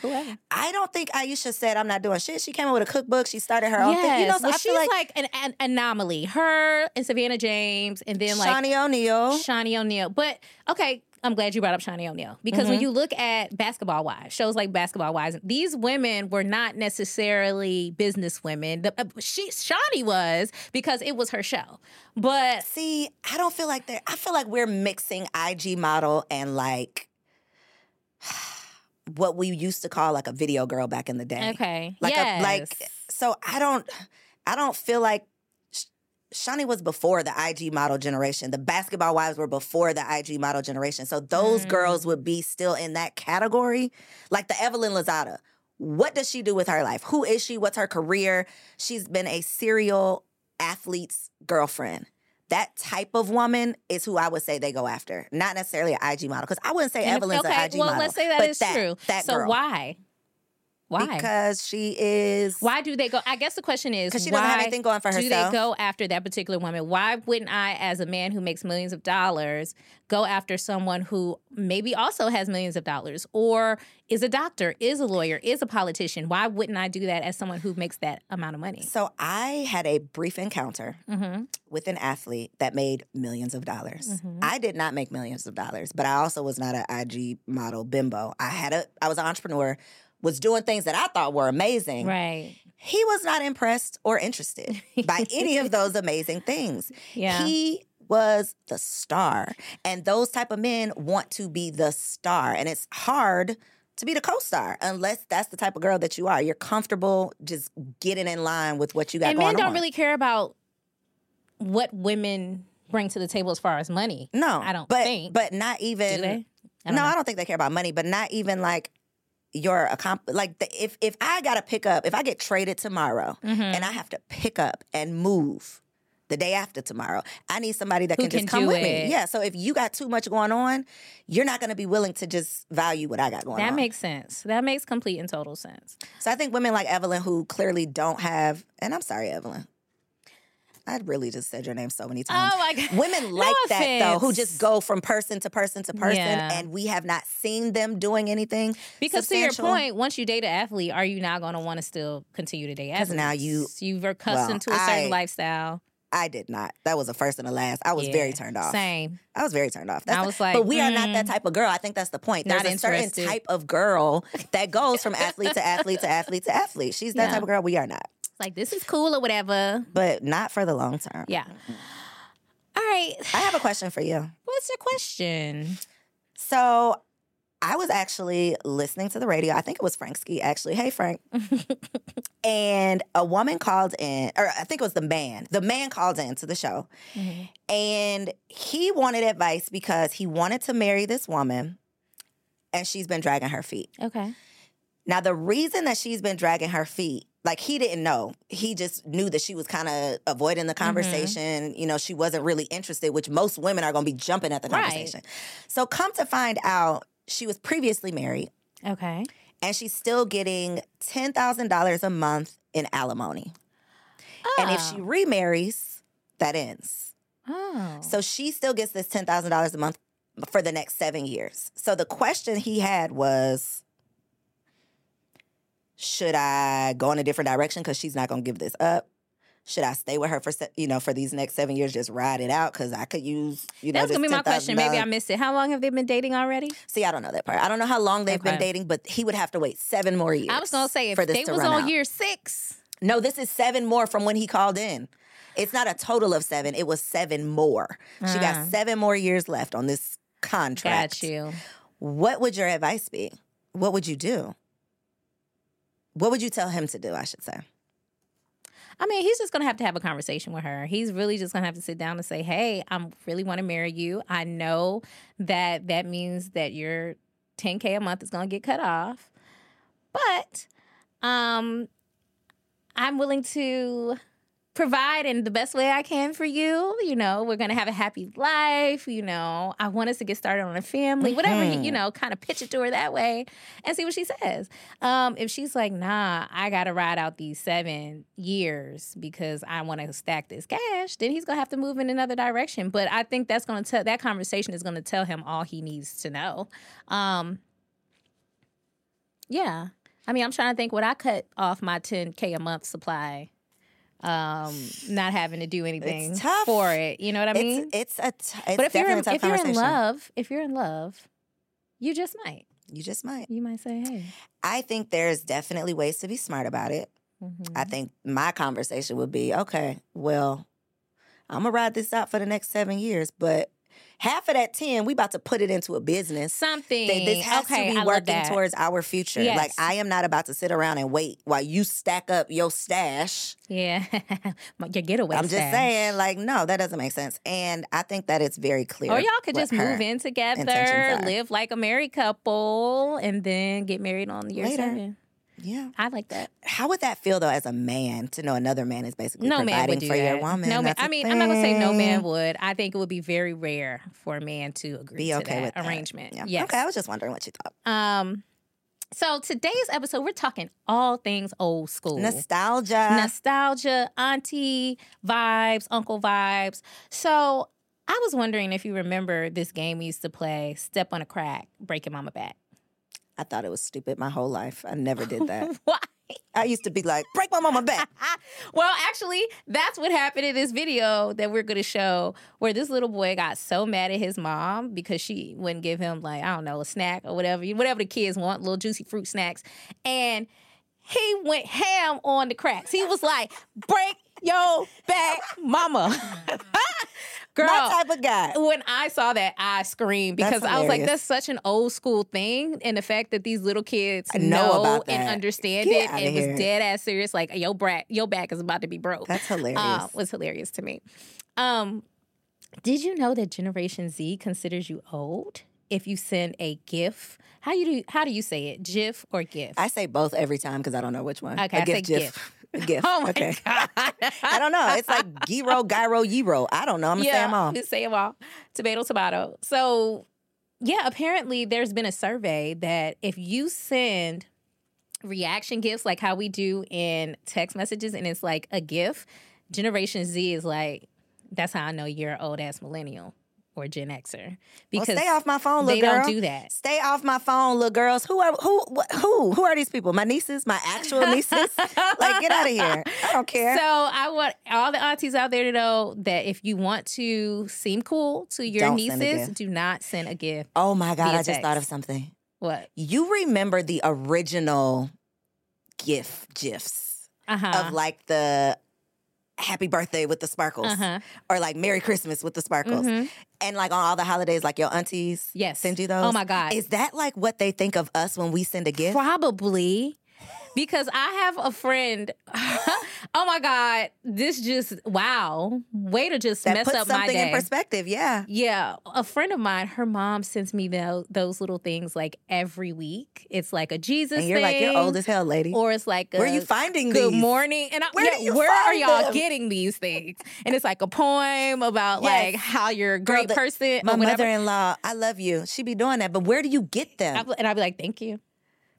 Whoever. I don't think Ayesha said, I'm not doing shit. She came up with a cookbook. She started her own thing. So well, she's like an anomaly. Her and Savannah James and then like... Shaunie O'Neal. But, okay, I'm glad you brought up Shaunie O'Neal. Because when you look at Basketball Wives, shows like Basketball Wives, these women were not necessarily business women. Shaunie was because it was her show. But... See, I don't feel like I feel like we're mixing IG model and like... what we used to call like a video girl back in the day. Okay. So I don't feel like Shaunie was before the IG model generation. The Basketball Wives were before the IG model generation. So those girls would be still in that category. Like the Evelyn Lozada. What does she do with her life? Who is she? What's her career? She's been a serial athlete's girlfriend. That type of woman is who I would say they go after. Not necessarily an IG model. Because I wouldn't say Evelyn's an IG model. Well, let's say that is true. So why? Because she is... Why do they go... I guess the question is, because she doesn't have anything going for herself. Do they go after that particular woman? Why wouldn't I, as a man who makes millions of dollars, go after someone who maybe also has millions of dollars or is a doctor, is a lawyer, is a politician? Why wouldn't I do that as someone who makes that amount of money? So I had a brief encounter with an athlete that made millions of dollars. I did not make millions of dollars, but I also was not an IG model bimbo. I was an entrepreneur, was doing things that I thought were amazing. Right. He was not impressed or interested by any of those amazing things. Yeah. He was the star. And those type of men want to be the star. And it's hard to be the co-star unless that's the type of girl that you are. You're comfortable just getting in line with what you got going on. And men don't really care about what women bring to the table as far as money. No. I don't think. But not even... Do they? I don't know. I don't think they care about money, but not even like... your if I gotta pick up, if I get traded tomorrow and I have to pick up and move the day after tomorrow, I need somebody that can just come with me. Yeah, so if you got too much going on, you're not going to be willing to just value what I got going on. That makes sense. That makes complete and total sense. So I think women like Evelyn who clearly don't have, and I'm sorry, Evelyn. I really just said your name so many times. Oh, my God. Women like no that, though, who just go from person to person to person, and we have not seen them doing anything because to your point, once you date an athlete, are you now going to want to still continue to date athletes? Because now you're accustomed to a certain lifestyle. I did not. That was a first and a last. I was very turned off. Same. I was very turned off. That's I was like, but we are not that type of girl. I think that's the point. There's a certain type of girl that goes from athlete to athlete to athlete to athlete. She's that type of girl. We are not. It's like, this is cool or whatever. But not for the long term. Yeah. All right. I have a question for you. What's your question? So I was actually listening to the radio. I think it was Frank Ski, actually. Hey, Frank. And a woman called in, or I think it was the man. The man called in to the show. And he wanted advice because he wanted to marry this woman, and she's been dragging her feet. Okay. Now, the reason that she's been dragging her feet, like, he didn't know. He just knew that she was kind of avoiding the conversation. You know, she wasn't really interested, which most women are going to be jumping at the conversation. So come to find out, she was previously married. Okay. And she's still getting $10,000 a month in alimony. Oh. And if she remarries, that ends. Oh. So she still gets this $10,000 a month for the next 7 years. So the question he had was, should I go in a different direction because she's not going to give this up? Should I stay with her for, you know, for these next 7 years, just ride it out? Because I could use, you know, that's going to be my question. Maybe I missed it. How long have they been dating already? See, I don't know that part. I don't know how long they've been dating, but he would have to wait 7 more years. I was going to say, if they was on year 6. No, this is 7 more from when he called in. It's not a total of 7. It was 7 more. She got 7 more years left on this contract. Got you. What would your advice be? What would you do? What would you tell him to do, I should say? I mean, he's just going to have a conversation with her. He's really just going to have to sit down and say, hey, I really want to marry you. I know that that means that your $10K a month is going to get cut off. But I'm willing to provide in the best way I can for you. You know, we're going to have a happy life. You know, I want us to get started on a family. Whatever, you know, kind of pitch it to her that way and see what she says. If she's like, nah, I got to ride out these 7 years because I want to stack this cash, then he's going to have to move in another direction. But I think that's going to tell, that conversation is going to tell him all he needs to know. Yeah. I mean, I'm trying to think, would I cut off my $10K a month supply? Not having to do anything for it. You know what I mean? It's but if you're in love, you just might. You might say, hey. I think there's definitely ways to be smart about it. I think my conversation would be, okay, well, I'm going to ride this out for the next 7 years, but half of that 10, we about to put it into a business. Something. This has to be working towards our future. Yes. Like, I am not about to sit around and wait while you stack up your stash. Yeah. Your getaway stash. I'm just saying, like, no, that doesn't make sense. And I think that it's very clear. Or y'all could just move in together, live like a married couple, and then get married on year 7. Yeah. I like that. How would that feel, though, as a man, to know another man is basically providing for your woman? No man. I mean, I'm not going to say no man would. I think it would be very rare for a man to agree to that arrangement. Yeah. Yes. Okay, I was just wondering what you thought. So today's episode, we're talking all things old school. Nostalgia, auntie vibes, uncle vibes. So I was wondering if you remember this game we used to play, Step on a Crack, Breaking Mama Back. I thought it was stupid my whole life. I never did that. Why? I used to be like, break my mama back. Well, actually, that's what happened in this video that we're going to show, where this little boy got so mad at his mom because she wouldn't give him, like, I don't know, a snack or whatever the kids want, little juicy fruit snacks. And he went ham on the cracks. He was like, break your back, mama. Girl, my type of guy. When I saw that, I screamed because I was like, that's such an old school thing. And the fact that these little kids know about that and understand it and was dead ass serious, like, your back is about to be broke. That's hilarious. Was hilarious to me. Did you know that Generation Z considers you old? if you send a GIF. How do you say it? GIF or GIF? I say both every time because I don't know which one. Okay, I say GIF. GIF. Oh my okay. God. I don't know. It's like gyro, yero. I don't know. I'm going to say them all. I'm going to say them all. Tomato. So, yeah, apparently there's been a survey that if you send reaction GIFs, like how we do in text messages, and it's like a GIF, Generation Z is like, that's how I know you're an old-ass millennial. Or Gen Xer. Because well, stay off my phone, little girl. They don't do that. Stay off my phone, little girls. Who are these people? My nieces? My actual nieces? Like, get out of here. I don't care. So I want all the aunties out there to know that if you want to seem cool to your nieces, do not send a gift. Oh, my God. I just thought of something. What? You remember the original GIFs of, like, the happy birthday with the sparkles or like Merry Christmas with the sparkles and like on all the holidays, like your aunties send you those. Oh my God. Is that like what they think of us when we send a gift? Probably. Because I have a friend. Oh my God. This just, wow. Way to just that mess up my day. That puts something in perspective, yeah. Yeah. A friend of mine, her mom sends me those little things like every week. It's like a Jesus thing. And you're thing, like, you're old as hell, lady. Or it's like where are you finding good these? Good morning. And where are y'all getting these things? And it's like a poem about like how you're a great person. My mother-in-law, I love you. She be doing that. But where do you get them? And I'd be like, thank you.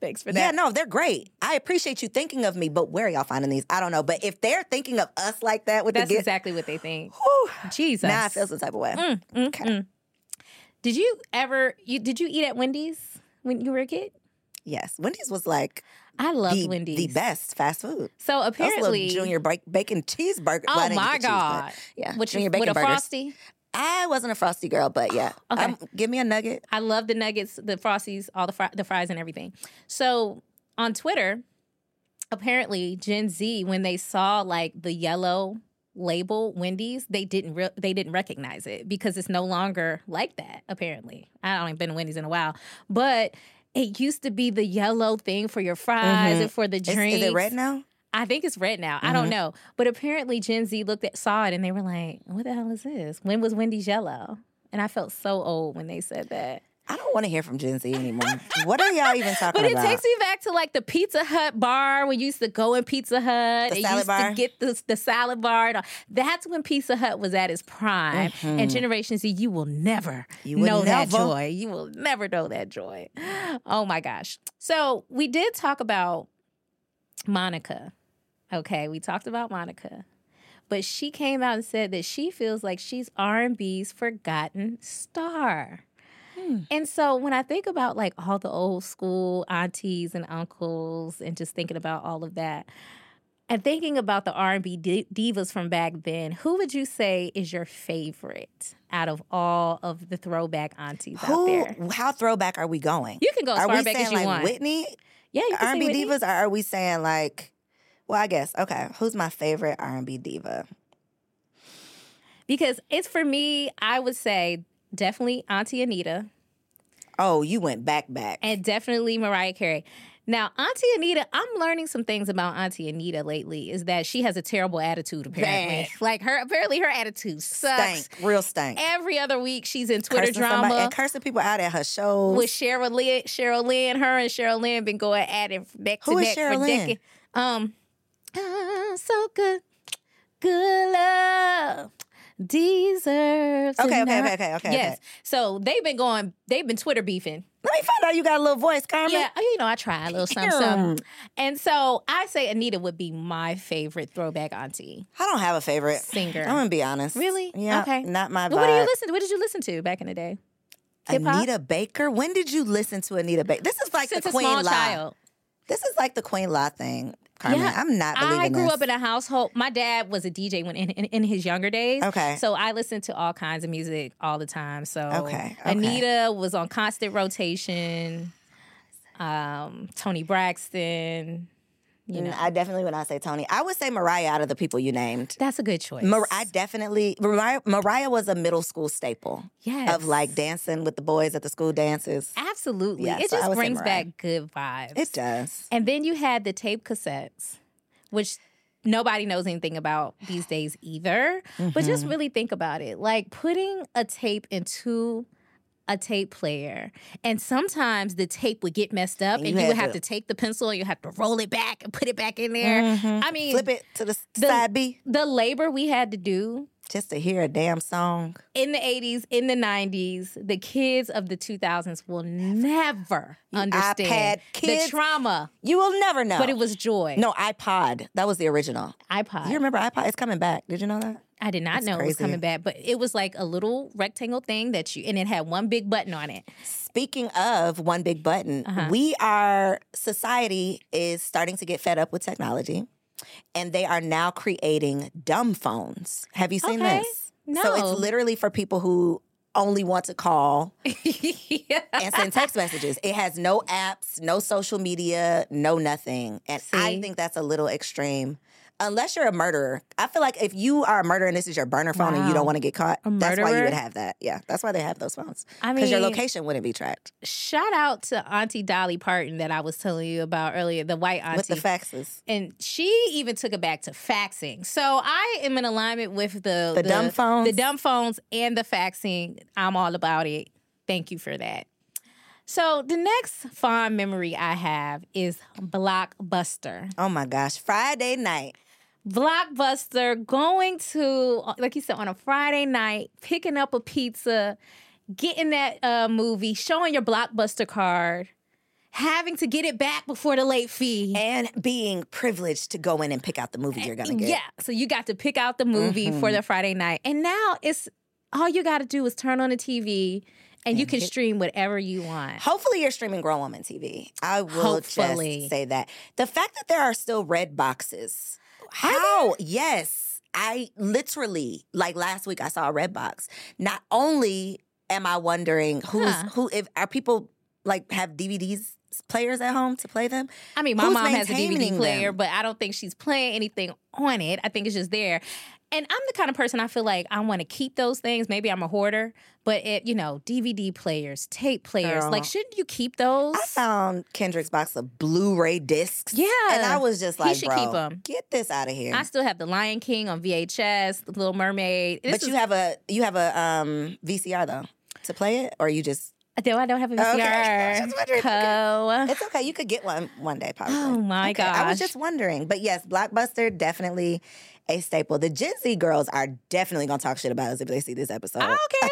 Thanks for that. Yeah, no, they're great. I appreciate you thinking of me, but where are y'all finding these? I don't know. But if they're thinking of us like that with that's the gift, exactly what they think. Whew, Jesus. Now I feel some type of way. Okay. Did you ever, did you eat at Wendy's when you were a kid? Yes. Wendy's was like, I loved Wendy's. The best fast food. So apparently. Those little junior bacon cheeseburger. Oh my God. Yeah. Junior bacon burgers. With a Frosty? I wasn't a Frosty girl, but yeah. Okay. Give me a nugget. I love the nuggets, the Frosties, all the fries and everything. So on Twitter, apparently Gen Z, when they saw like the yellow label Wendy's, they didn't recognize it because it's no longer like that, apparently. I haven't been to Wendy's in a while. But it used to be the yellow thing for your fries and for the drinks. Is it red now? I think it's red now. I don't know. But apparently Gen Z saw it and they were like, what the hell is this? When was Wendy's yellow? And I felt so old when they said that. I don't want to hear from Gen Z anymore. What are y'all even talking about? But it takes me back to like the Pizza Hut bar when you used to go in Pizza Hut. The salad bar? You used to get the salad bar. That's when Pizza Hut was at its prime. And Generation Z, you will never know that joy. You will never know that joy. Oh my gosh. So we did talk about Monica. Okay, we talked about Monica, but she came out and said that she feels like she's R&B's forgotten star. And so when I think about like all the old school aunties and uncles and just thinking about all of that and thinking about the R&B divas from back then, who would you say is your favorite out of all of the throwback aunties out there? How throwback are we going? You can go as far back as you want. Are we saying like Whitney? Yeah, you can say Whitney. R&B divas, or are we saying like... Well, I guess. Okay. Who's my favorite R&B diva? Because it's for me, I would say definitely Auntie Anita. Oh, you went back. And definitely Mariah Carey. Now, Auntie Anita, I'm learning some things about Auntie Anita lately is that she has a terrible attitude, apparently. Bad. Like, her attitude sucks. Stank. Real stank. Every other week, she's in Twitter cursing drama. And cursing people out at her shows. With Cheryl Lynn. Her and Cheryl Lynn been going at it back to back for decades. So good love deserves. Okay. Yes. Okay. So they've been Twitter beefing. Let me find out you got a little voice, Carmen. Yeah, you know, I try a little something. And so I say Anita would be my favorite throwback auntie. I don't have a favorite singer. I'm gonna be honest. Really? Yeah. Okay. Not my vibe. What do you listen to? What did you listen to back in the day? Hip-hop? Anita Baker. When did you listen to Anita Baker? This is like since the Queen a small Law. Child. This is like the Queen Law thing. Carmen, yeah, I'm not believing this. I grew up in a household. My dad was a DJ when in his younger days. Okay. So I listened to all kinds of music all the time. So Anita was on constant rotation. Toni Braxton. You know. I definitely would not say Toni. I would say Mariah out of the people you named. That's a good choice. Mariah was a middle school staple. Yes. Of like dancing with the boys at the school dances. Absolutely. Yeah, it just brings back good vibes. It does. And then you had the tape cassettes, which nobody knows anything about these days either. But just really think about it. Like putting a tape into a tape player, and sometimes the tape would get messed up, and you would have to take the pencil and you have to roll it back and put it back in there. Mm-hmm. I mean, flip it to the side B. The labor we had to do just to hear a damn song in the 80s, in the 90s, the kids of the 2000s will never understand iPad kids, the trauma. You will never know. But it was joy. No, iPod. That was the original. iPod. You remember iPod? It's coming back. Did you know that? I did not know it was coming back, but it was like a little rectangle thing that and it had one big button on it. Speaking of one big button, society is starting to get fed up with technology, and they are now creating dumb phones. Have you seen this? No. So it's literally for people who only want to call and send text messages. It has no apps, no social media, no nothing. And I think that's a little extreme. Unless you're a murderer. I feel like if you are a murderer and this is your burner phone and you don't want to get caught, that's why you would have that. Yeah, that's why they have those phones. I mean, because your location wouldn't be tracked. Shout out to Auntie Dolly Parton that I was telling you about earlier, the white auntie. With the faxes. And she even took it back to faxing. So I am in alignment with the dumb phones. The dumb phones and the faxing. I'm all about it. Thank you for that. So the next fond memory I have is Blockbuster. Oh, my gosh. Friday night. Blockbuster, going to, like you said, on a Friday night, picking up a pizza, getting that movie, showing your Blockbuster card, having to get it back before the late fee. And being privileged to go in and pick out the movie you're going to get. Yeah, so you got to pick out the movie for the Friday night. And now it's all you got to do is turn on the TV and you can stream whatever you want. Hopefully you're streaming Grown Woman TV. I will just say that. The fact that there are still red boxes... How? Yes. I literally, like last week, I saw a red box. Not only am I wondering are people like have DVDs players at home to play them? I mean, my mom has a DVD player, but I don't think she's playing anything on it. I think it's just there. And I'm the kind of person I feel like I want to keep those things. Maybe I'm a hoarder, but DVD players, tape players, shouldn't you keep those? I found Kendrick's box of Blu-ray discs. Yeah. And I was just like, keep them. Get this out of here. I still have The Lion King on VHS, The Little Mermaid. You have a VCR though to play it, or you just... No, I don't have a VCR. Okay. I was wondering. It's okay. You could get one day, probably. Oh, my gosh. I was just wondering. But, yes, Blockbuster, definitely a staple. The Gen Z girls are definitely going to talk shit about us if they see this episode. I don't care.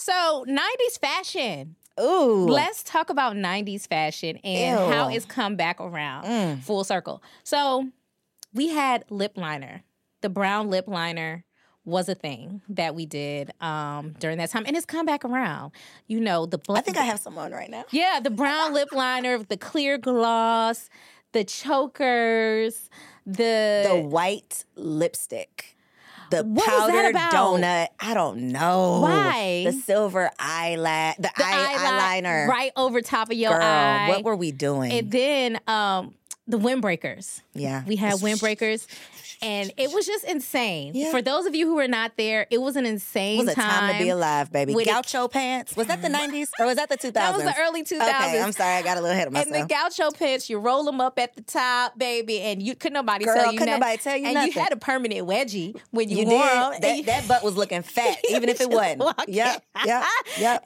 So, 90s fashion. Ooh. Let's talk about 90s fashion and how it's come back around. Full circle. So, we had lip liner. The brown lip liner was a thing that we did during that time. And it's come back around. You know, the... I think I have some on right now. Yeah, the brown lip liner, the clear gloss, the chokers, the white lipstick. The powdered donut. I don't know. Why? The silver eyelash. The eyeliner. Right over top of your eye. What were we doing? And then the windbreakers. Yeah. We had windbreakers. And it was just insane. Yeah. For those of you who were not there, it was an insane time. It was a time to be alive, baby. Gaucho pants. Was that the 90s or was that the 2000s? That was the early 2000s. Okay, I'm sorry. I got a little ahead of myself. And the gaucho pants, you roll them up at the top, baby, and you couldn't nobody tell you nothing. Nobody tell you nothing. And you had a permanent wedgie when you wore them. That butt was looking fat, even if it wasn't. Yep.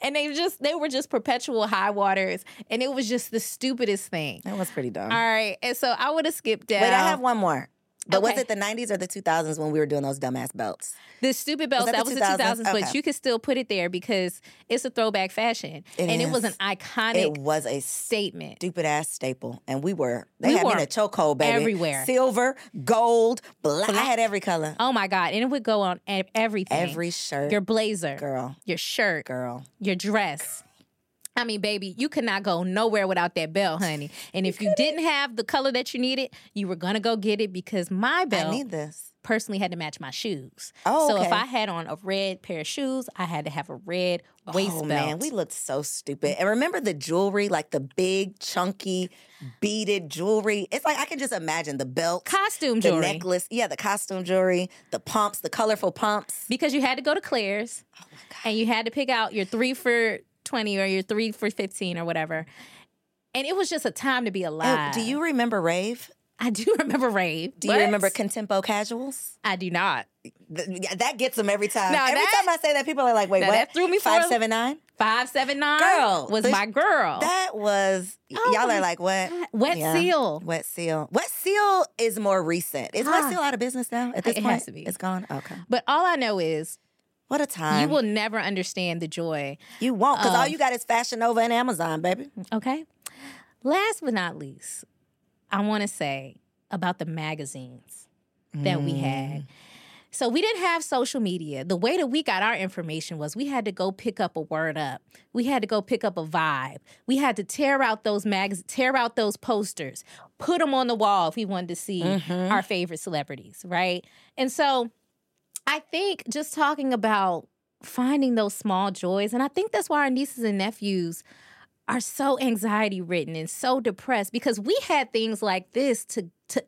And they were just perpetual high waters, and it was just the stupidest thing. That was pretty dumb. All right, and so I would have skipped down. Wait, I have one more. But was it the 90s or the 2000s when we were doing those dumbass belts? The stupid belts, that was the 2000s, but you could still put it there because it's a throwback fashion. It was an iconic statement. It was a statement. Stupid-ass staple. And we had me in a chokehold, baby. Everywhere. Silver, gold, black. I had every color. Oh, my God. And it would go on everything. Every shirt. Your blazer. Girl. Your shirt. Girl. Your dress. I mean, baby, you could not go nowhere without that belt, honey. And if you didn't have the color that you needed, you were going to go get it because my belt personally had to match my shoes. Oh, so if I had on a red pair of shoes, I had to have a red waist belt. Oh, man, we looked so stupid. And remember the jewelry, like the big, chunky, beaded jewelry? It's like I can just imagine the belt. Costume jewelry. The necklace. Yeah, the costume jewelry. The pumps, the colorful pumps. Because you had to go to Claire's. Oh, my God. And you had to pick out your 3 for $20 or your 3 for $15 or whatever. And it was just a time to be alive. Oh, do you remember Rave? I do remember Rave. Do you remember Contempo Casuals? I do not. That gets them every time. Every time I say that, people are like, wait, what? That threw me for 579? 579 girl, was my girl. That was, y'all are like, what? Wet Seal. Wet Seal. Wet Seal is more recent. Is Wet Seal out of business now at this point? It has to be. It's gone? Okay. But all I know is, what a time. You will never understand the joy. You won't, because all you got is Fashion Nova and Amazon, baby. Okay. Last but not least, I want to say about the magazines that we had. So we didn't have social media. The way that we got our information was we had to go pick up a Word Up. We had to go pick up a Vibe. We had to tear out those tear out those posters, put them on the wall if we wanted to see our favorite celebrities, right? And so I think just talking about finding those small joys, and I think that's why our nieces and nephews are so anxiety-ridden and so depressed, because we had things like this to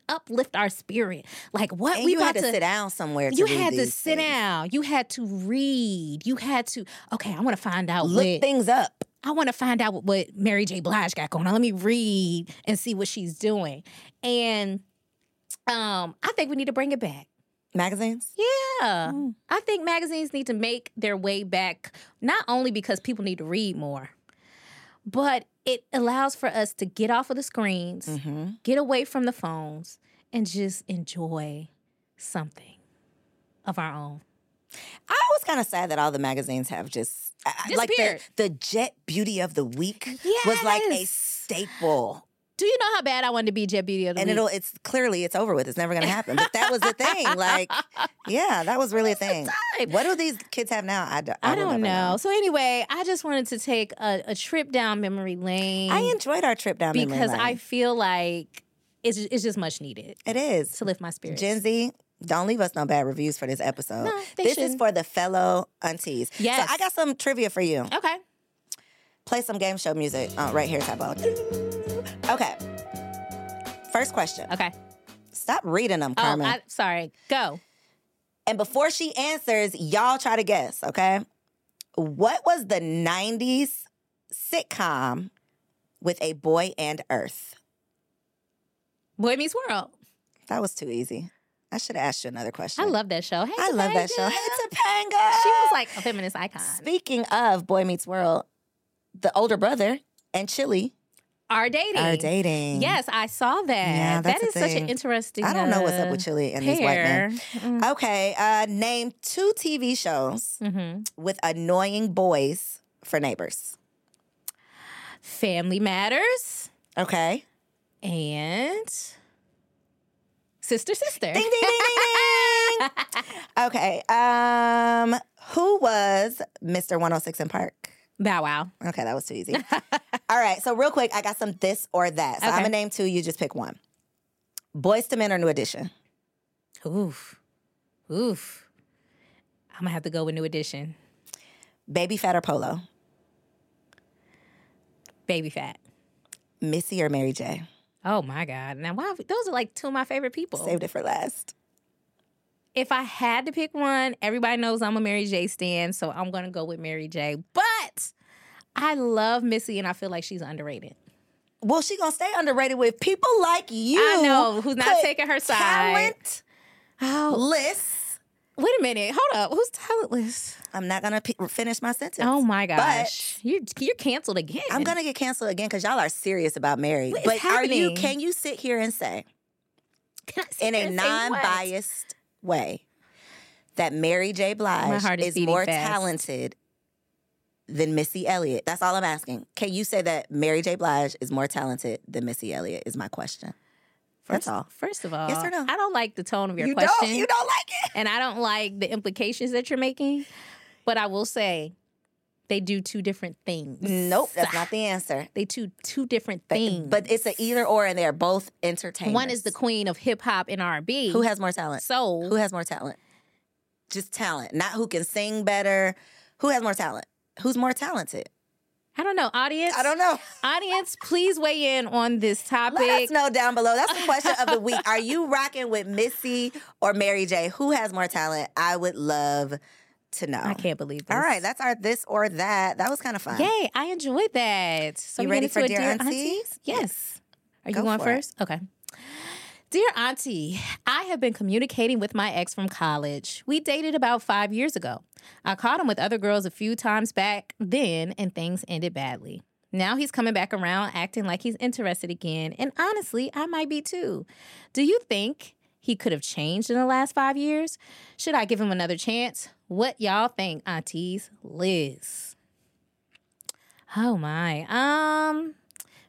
uplift our spirit. Like, what and we you about had to sit down somewhere to you read had these to sit things. Down. You had to read. You had to, okay, I want to find out look things up. I want to find out what Mary J. Blige got going on. Let me read and see what she's doing. And I think we need to bring it back. Magazines? Yeah. Mm. I think magazines need to make their way back, not only because people need to read more, but it allows for us to get off of the screens, get away from the phones, and just enjoy something of our own. I was kind of sad that all the magazines have just... like the Jet Beauty of the Week was like a staple. Do you know how bad I wanted to be Jet Beauty of the Week? And it's clearly it's over with. It's never going to happen. But that was the thing. Like, yeah, that was really a thing. What do these kids have now? I don't know. So anyway, I just wanted to take a trip down memory lane. I enjoyed our trip down memory lane. Because I feel like it's just much needed. It is. To lift my spirits. Gen Z, don't leave us no bad reviews for this episode. No, this shouldn't. Is for the fellow aunties. Yes. So I got some trivia for you. Okay. Play some game show music right here, Tybo. Okay. First question. Okay. Stop reading them, Carmen. Oh, sorry. Go. And before she answers, y'all try to guess, okay? What was the 90s sitcom with a boy and Earth? Boy Meets World. That was too easy. I should have asked you another question. I love that show. Hey, I love that show. Hey, Topanga. She was like a feminist icon. Speaking of Boy Meets World, the older brother and Chili... Are dating. Yes, I saw that. Yeah, that is such an interesting I don't know what's up with Chili and these white men. Mm. Okay, name two TV shows with annoying boys for neighbors. Family Matters. Okay. And Sister. Ding, ding, ding, ding, ding. Okay, who was Mr. 106 in Park? Bow Wow. Okay, that was too easy. All right, so real quick, I got some this or that. So I'm going to name two, you just pick one. Boyz II Men or New Edition? Oof. I'm going to have to go with New Edition. Baby Fat or Polo? Baby Fat. Missy or Mary J? Oh, my God. Now, wow, those are like two of my favorite people. Saved it for last. If I had to pick one, everybody knows I'm a Mary J. stan, so I'm going to go with Mary J. But I love Missy, and I feel like she's underrated. Well, she's going to stay underrated with people like you. I know, who's not taking her side. Talentless. Wait a minute. Hold up. Who's talentless? I'm not going to finish my sentence. Oh, my gosh. But you're canceled again. I'm going to get canceled again because y'all are serious about Mary. What is happening? Can you sit here and say, in a non-biased way, that Mary J. Blige is more talented than Missy Elliott? That's all I'm asking. Can you say that Mary J. Blige is more talented than Missy Elliott is my question. That's all. First of all, yes or no? I don't like the tone of your question. You don't like it. And I don't like the implications that you're making. But I will say, they do two different things. Nope, that's not the answer. They do two different things. But it's an either or, and they're both entertainers. One is the queen of hip-hop and R&B. Who has more talent? Soul. Who has more talent? Just talent. Not who can sing better. Who has more talent? Who's more talented? I don't know. Audience? I don't know. Audience, please weigh in on this topic. Let us know down below. That's the question of the week. Are you rocking with Missy or Mary J? Who has more talent? I would love to know. I can't believe this. All right, that's our this or that. That was kind of fun. Yay, I enjoyed that. So you ready for Dear Aunties? Yes. Are you going first? Okay. Dear Auntie, I have been communicating with my ex from college. We dated about 5 years ago. I caught him with other girls a few times back then, and things ended badly. Now he's coming back around, acting like he's interested again, and honestly, I might be too. Do you think he could have changed in the last 5 years? Should I give him another chance? What y'all think, aunties? Liz. Oh my.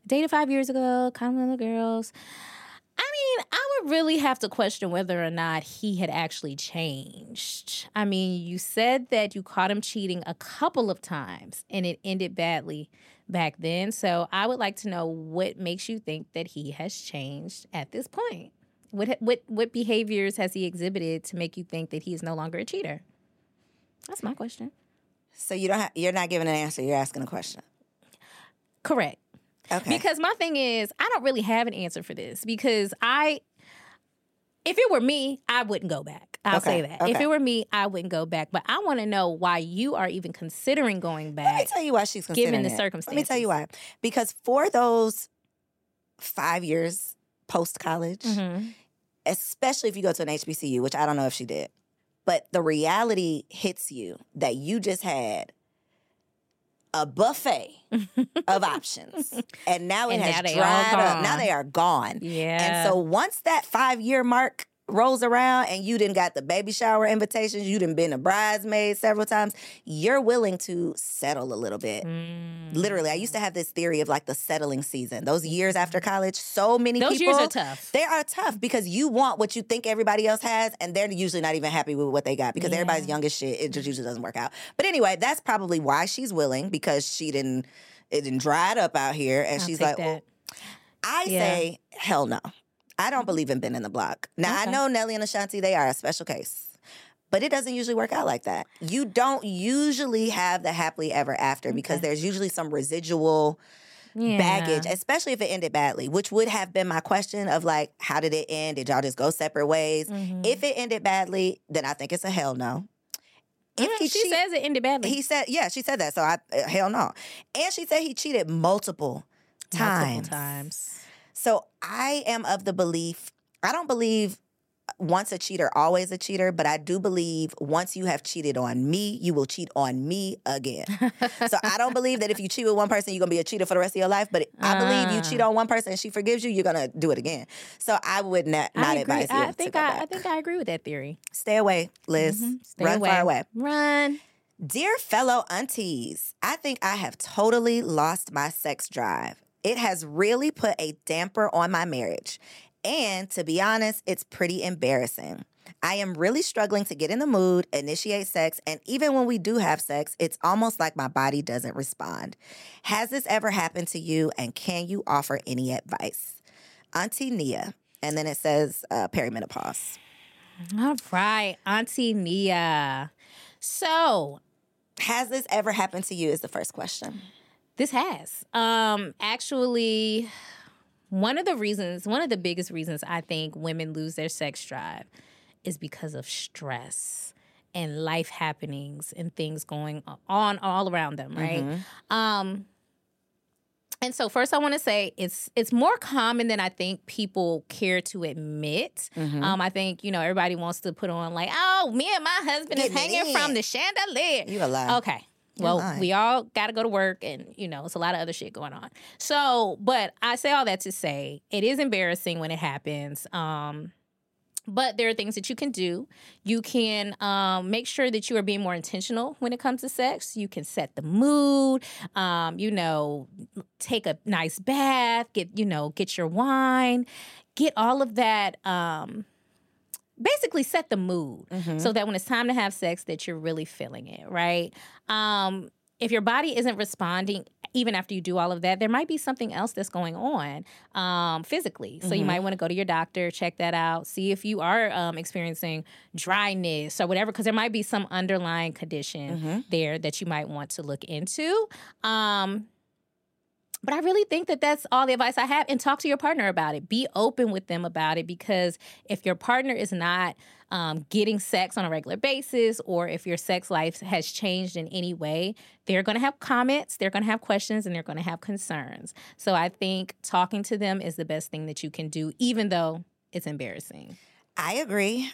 Dated 5 years ago, kind of little girls. I mean, I would really have to question whether or not he had actually changed. I mean, you said that you caught him cheating a couple of times and it ended badly back then. So I would like to know what makes you think that he has changed at this point. What behaviors has he exhibited to make you think that he is no longer a cheater? That's my question. So you're not giving an answer. You're asking a question. Correct. Okay. Because my thing is, I don't really have an answer for this because if it were me, I wouldn't go back. I'll say that. Okay. If it were me, I wouldn't go back. But I want to know why you are even considering going back. Let me tell you why she's considering given the circumstances. Let me tell you why. Because for those 5 years post-college, mm-hmm. especially if you go to an HBCU, which I don't know if she did, but the reality hits you that you just had a buffet of options. And now it has dried up. Now they are gone. Yeah. And so once that 5 year mark rolls around and you didn't got the baby shower invitations, you didn't been a bridesmaid several times, you're willing to settle a little bit. Mm. Literally, I used to have this theory of like the settling season. Those years after college, so many people. Those years are tough. They are tough because you want what you think everybody else has and they're usually not even happy with what they got because everybody's young as shit. It just usually doesn't work out. But anyway, that's probably why she's willing because it didn't dry it up out here and she's like, well, I say, hell no. I don't believe in been in the block. Now, I know Nelly and Ashanti, they are a special case. But it doesn't usually work out like that. You don't usually have the happily ever after because there's usually some residual baggage, especially if it ended badly, which would have been my question of like, how did it end? Did y'all just go separate ways? Mm-hmm. If it ended badly, then I think it's a hell no. She says it ended badly. She said that, so hell no. And she said he cheated multiple times. So I am of the belief, I don't believe once a cheater, always a cheater, but I do believe once you have cheated on me, you will cheat on me again. So I don't believe that if you cheat with one person, you're going to be a cheater for the rest of your life, but I believe you cheat on one person and she forgives you, you're going to do it again. So I would not advise you to go back. I think I agree with that theory. Stay away, Liz. Mm-hmm. Run far away. Dear fellow aunties, I think I have totally lost my sex drive. It has really put a damper on my marriage. And to be honest, it's pretty embarrassing. I am really struggling to get in the mood, initiate sex, and even when we do have sex, it's almost like my body doesn't respond. Has this ever happened to you, and can you offer any advice? Auntie Nia. And then it says perimenopause. All right, Auntie Nia. So, has this ever happened to you is the first question. This has. Actually, one of the biggest reasons I think women lose their sex drive is because of stress and life happenings and things going on all around them, right? Mm-hmm. And so first I want to say it's more common than I think people care to admit. Mm-hmm. I think, everybody wants to put on like, oh, me and my husband is hanging from the chandelier. You a lie. Okay. Well, we all got to go to work and, it's a lot of other shit going on. So, but I say all that to say it is embarrassing when it happens. But there are things that you can do. You can make sure that you are being more intentional when it comes to sex. You can set the mood, take a nice bath, get your wine, get all of that, basically set the mood so that when it's time to have sex that you're really feeling it, right? If your body isn't responding, even after you do all of that, there might be something else that's going on physically. So you might want to go to your doctor, check that out, see if you are experiencing dryness or whatever, because there might be some underlying condition there that you might want to look into. But I really think that that's all the advice I have. And talk to your partner about it. Be open with them about it. Because if your partner is not getting sex on a regular basis or if your sex life has changed in any way, they're going to have comments, they're going to have questions, and they're going to have concerns. So I think talking to them is the best thing that you can do, even though it's embarrassing. I agree.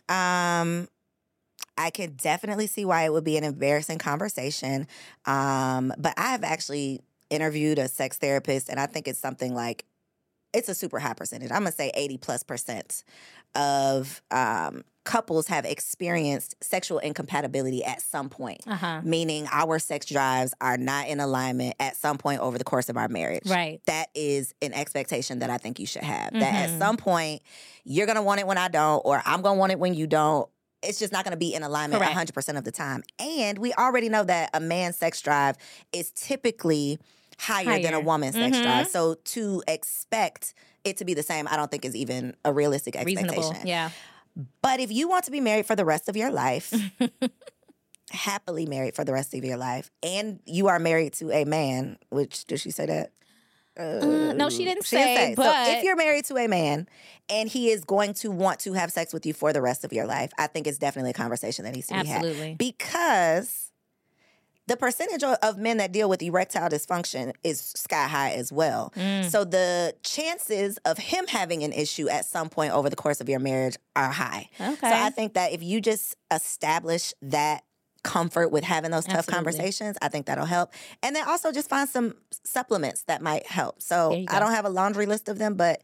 I could definitely see why it would be an embarrassing conversation. But I have actually interviewed a sex therapist, and I think it's something like, it's a super high percentage. I'm going to say 80+% of couples have experienced sexual incompatibility at some point, meaning our sex drives are not in alignment at some point over the course of our marriage. Right. That is an expectation that I think you should have, that at some point you're going to want it when I don't, or I'm going to want it when you don't. It's just not going to be in alignment 100% of the time. And we already know that a man's sex drive is typically higher than a woman's sex drive. So to expect it to be the same, I don't think is even a realistic expectation. Reasonable, yeah. But if you want to be married for the rest of your life, happily married for the rest of your life, and you are married to a man, which, did she say that? No, she didn't say. But so if you're married to a man and he is going to want to have sex with you for the rest of your life, I think it's definitely a conversation that needs to be had. Because the percentage of men that deal with erectile dysfunction is sky high as well. So the chances of him having an issue at some point over the course of your marriage are high. So I think that if you just establish that comfort with having those tough conversations, I think that'll help. And then also just find some supplements that might help. So I don't have a laundry list of them, but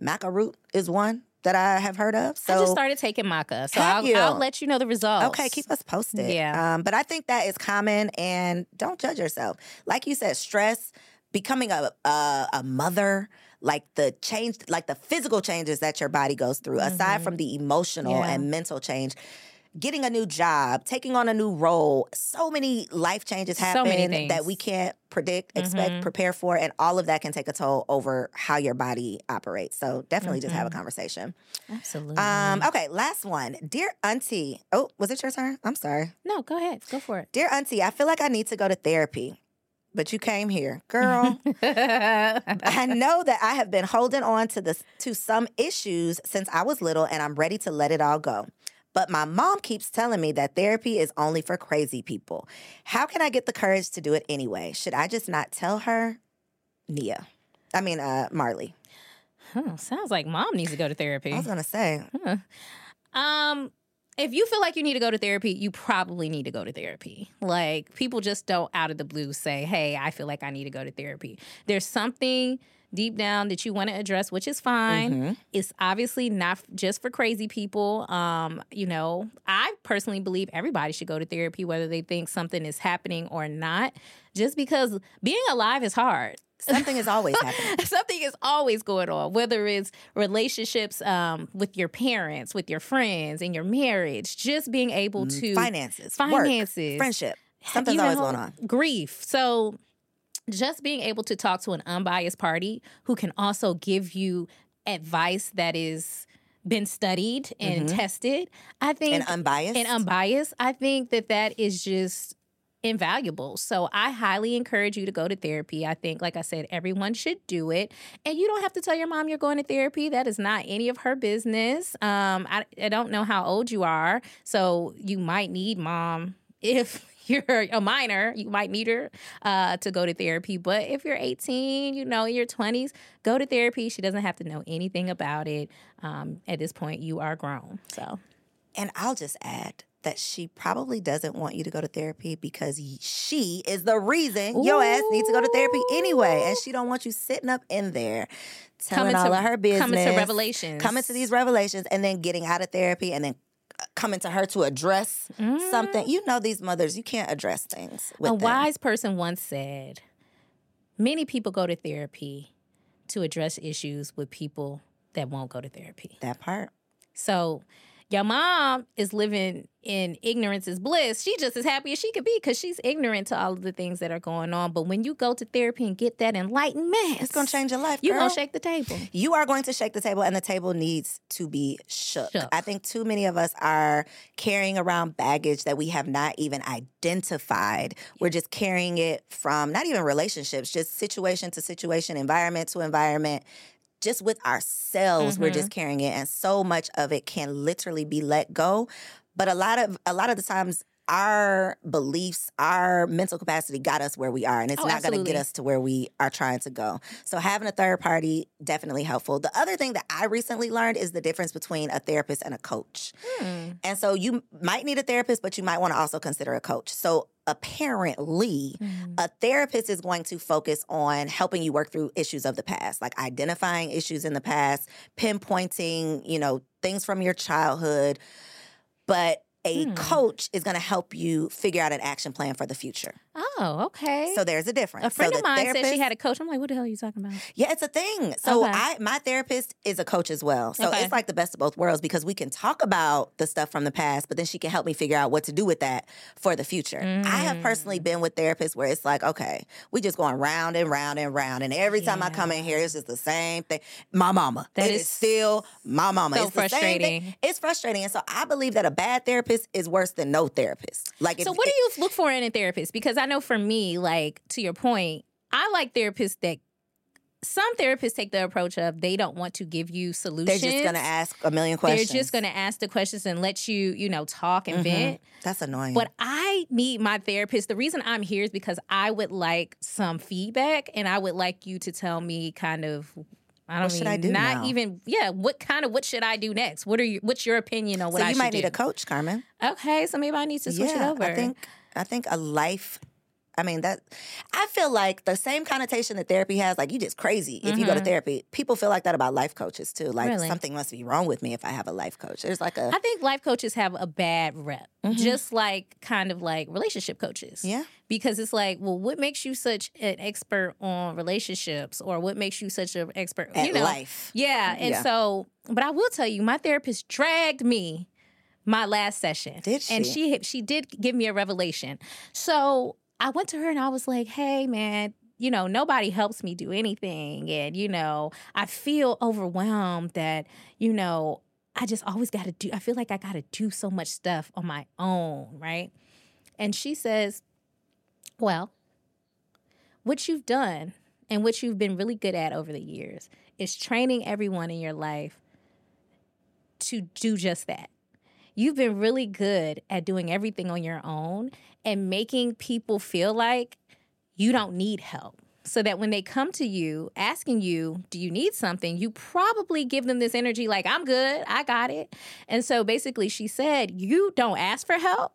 maca root is one that I have heard of. So I just started taking maca. So I'll let you know the results. Okay, keep us posted. Yeah. But I think that is common, and don't judge yourself. Like you said, stress, becoming a mother, like the change, like the physical changes that your body goes through, aside from the emotional and mental change. Getting a new job, taking on a new role, so many life changes happen that we can't predict, expect, prepare for, and all of that can take a toll over how your body operates. So definitely just have a conversation. Absolutely. Okay, last one. Dear Auntie. Oh, was it your turn? I'm sorry. No, go ahead. Go for it. Dear Auntie, I feel like I need to go to therapy. But you came here. Girl, I know that I have been holding on to some issues since I was little, and I'm ready to let it all go. But my mom keeps telling me that therapy is only for crazy people. How can I get the courage to do it anyway? Should I just not tell her? Marley. Huh, sounds like mom needs to go to therapy. I was going to say. If you feel like you need to go to therapy, you probably need to go to therapy. Like, people just don't out of the blue say, hey, I feel like I need to go to therapy. There's something deep down that you want to address, which is fine. It's obviously not just for crazy people. I personally believe everybody should go to therapy, whether they think something is happening or not, just because being alive is hard. Something is always happening. Something is always going on, whether it's relationships with your parents, with your friends, in your marriage, just being able to... Finances. Work, friendship. Something's always going on. Grief. So... just being able to talk to an unbiased party who can also give you advice that is been studied and tested, I think... And unbiased. I think that is just invaluable. So I highly encourage you to go to therapy. I think, like I said, everyone should do it. And you don't have to tell your mom you're going to therapy. That is not any of her business. I don't know how old you are, so you might need mom if... you're a minor, you might need her to go to therapy. But if you're 18, in your 20s, go to therapy. She doesn't have to know anything about it. At this point, you are grown. So, and I'll just add that she probably doesn't want you to go to therapy because she is the reason your ass needs to go to therapy anyway. And she don't want you sitting up in there telling all of her business. Coming to these revelations and then getting out of therapy and then coming to her to address something. These mothers, you can't address things with them. Wise person once said, many people go to therapy to address issues with people that won't go to therapy. That part. So your mom is living in ignorance is bliss. She just as happy as she could be because she's ignorant to all of the things that are going on. But when you go to therapy and get that enlightenment, it's going to change your life, girl. You're going to shake the table. You are going to shake the table, and the table needs to be shook. I think too many of us are carrying around baggage that we have not even identified. We're just carrying it from not even relationships, just situation to situation, environment to environment. Just with ourselves, we're just carrying it. And so much of it can literally be let go. But a lot of the times our beliefs, our mental capacity got us where we are, and it's not going to get us to where we are trying to go. So having a third party, definitely helpful. The other thing that I recently learned is the difference between a therapist and a coach. And so you might need a therapist, but you might want to also consider a coach. So apparently, a therapist is going to focus on helping you work through issues of the past, like identifying issues in the past, pinpointing, you know, things from your childhood. But a coach is going to help you figure out an action plan for the future. Oh, okay. So there's a difference. A friend of mine said she had a coach. I'm like, what the hell are you talking about? Yeah, it's a thing. So okay. My therapist is a coach as well. So it's like the best of both worlds because we can talk about the stuff from the past, but then she can help me figure out what to do with that for the future. I have personally been with therapists where it's like, okay, we just going round and round and round. And every time I come in here, it's just the same thing. My mama. That is still my mama. So it's frustrating. The same thing. It's frustrating. And so I believe that a bad therapist is worse than no therapist. Like, so what do you look for in a therapist? Because I know for me, like, to your point, I like therapists that some therapists take the approach of they don't want to give you solutions. They're just going to ask a million questions. They're just going to ask the questions and let you, you know, talk and vent. That's annoying. But I need my therapist. The reason I'm here is because I would like some feedback, and I would like you to tell me kind of... what should I do next? What's your opinion on what I should do? So you might need a coach, Carmen. Okay, so maybe I need to switch it over. I think a life, I mean, that, I feel like the same connotation that therapy has, like, you just crazy if you go to therapy. People feel like that about life coaches, too. Like, something must be wrong with me if I have a life coach. There's like I think life coaches have a bad rep, just like kind of like relationship coaches. Yeah. Because it's like, well, what makes you such an expert on relationships, or what makes you such an expert at life? Yeah. And so, but I will tell you, my therapist dragged me my last session. Did she? And she did give me a revelation. So... I went to her and I was like, hey, man, you know, nobody helps me do anything. And, you know, I feel overwhelmed that, you know, I just always got to do. I feel like I got to do so much stuff on my own. Right. And she says, well, what you've done and what you've been really good at over the years is training everyone in your life to do just that. You've been really good at doing everything on your own and making people feel like you don't need help. So that when they come to you asking you, do you need something, you probably give them this energy like, I'm good, I got it. And so basically she said, you don't ask for help.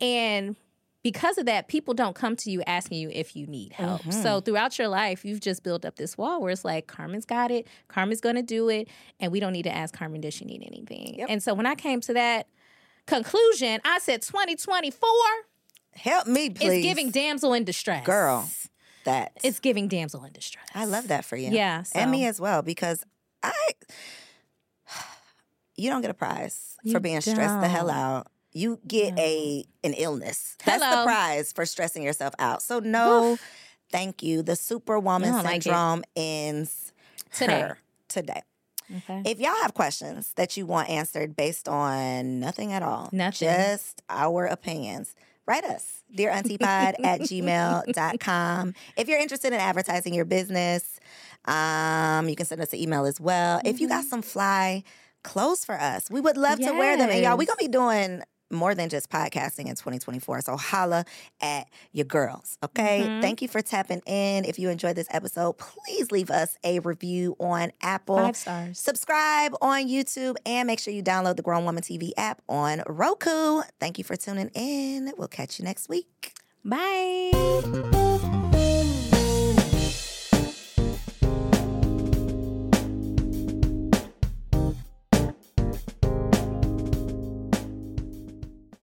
And because of that, people don't come to you asking you if you need help. Mm-hmm. So throughout your life, you've just built up this wall where it's like, Carmen's got it, Carmen's going to do it, and we don't need to ask Carmen, does she need anything? Yep. And so when I came to that conclusion, I said, 2024... help me, please. It's giving damsel in distress. Girl, that. It's giving damsel in distress. I love that for you. Yeah. So. And me as well, because you don't get a prize for being stressed the hell out. You get an illness. Hello. That's the prize for stressing yourself out. So no, thank you. The superwoman syndrome ends today. Okay. If y'all have questions that you want answered based on nothing at all, just our opinions, write us, dearauntipod at gmail.com. If you're interested in advertising your business, you can send us an email as well. If you got some fly clothes for us, we would love to wear them. And y'all, we're going to be doing more than just podcasting in 2024. So holla at your girls, okay? Thank you for tapping in. If you enjoyed this episode, please leave us a review on Apple. 5 stars. Subscribe on YouTube, and make sure you download the Grown Woman TV app on Roku. Thank you for tuning in. We'll catch you next week. Bye.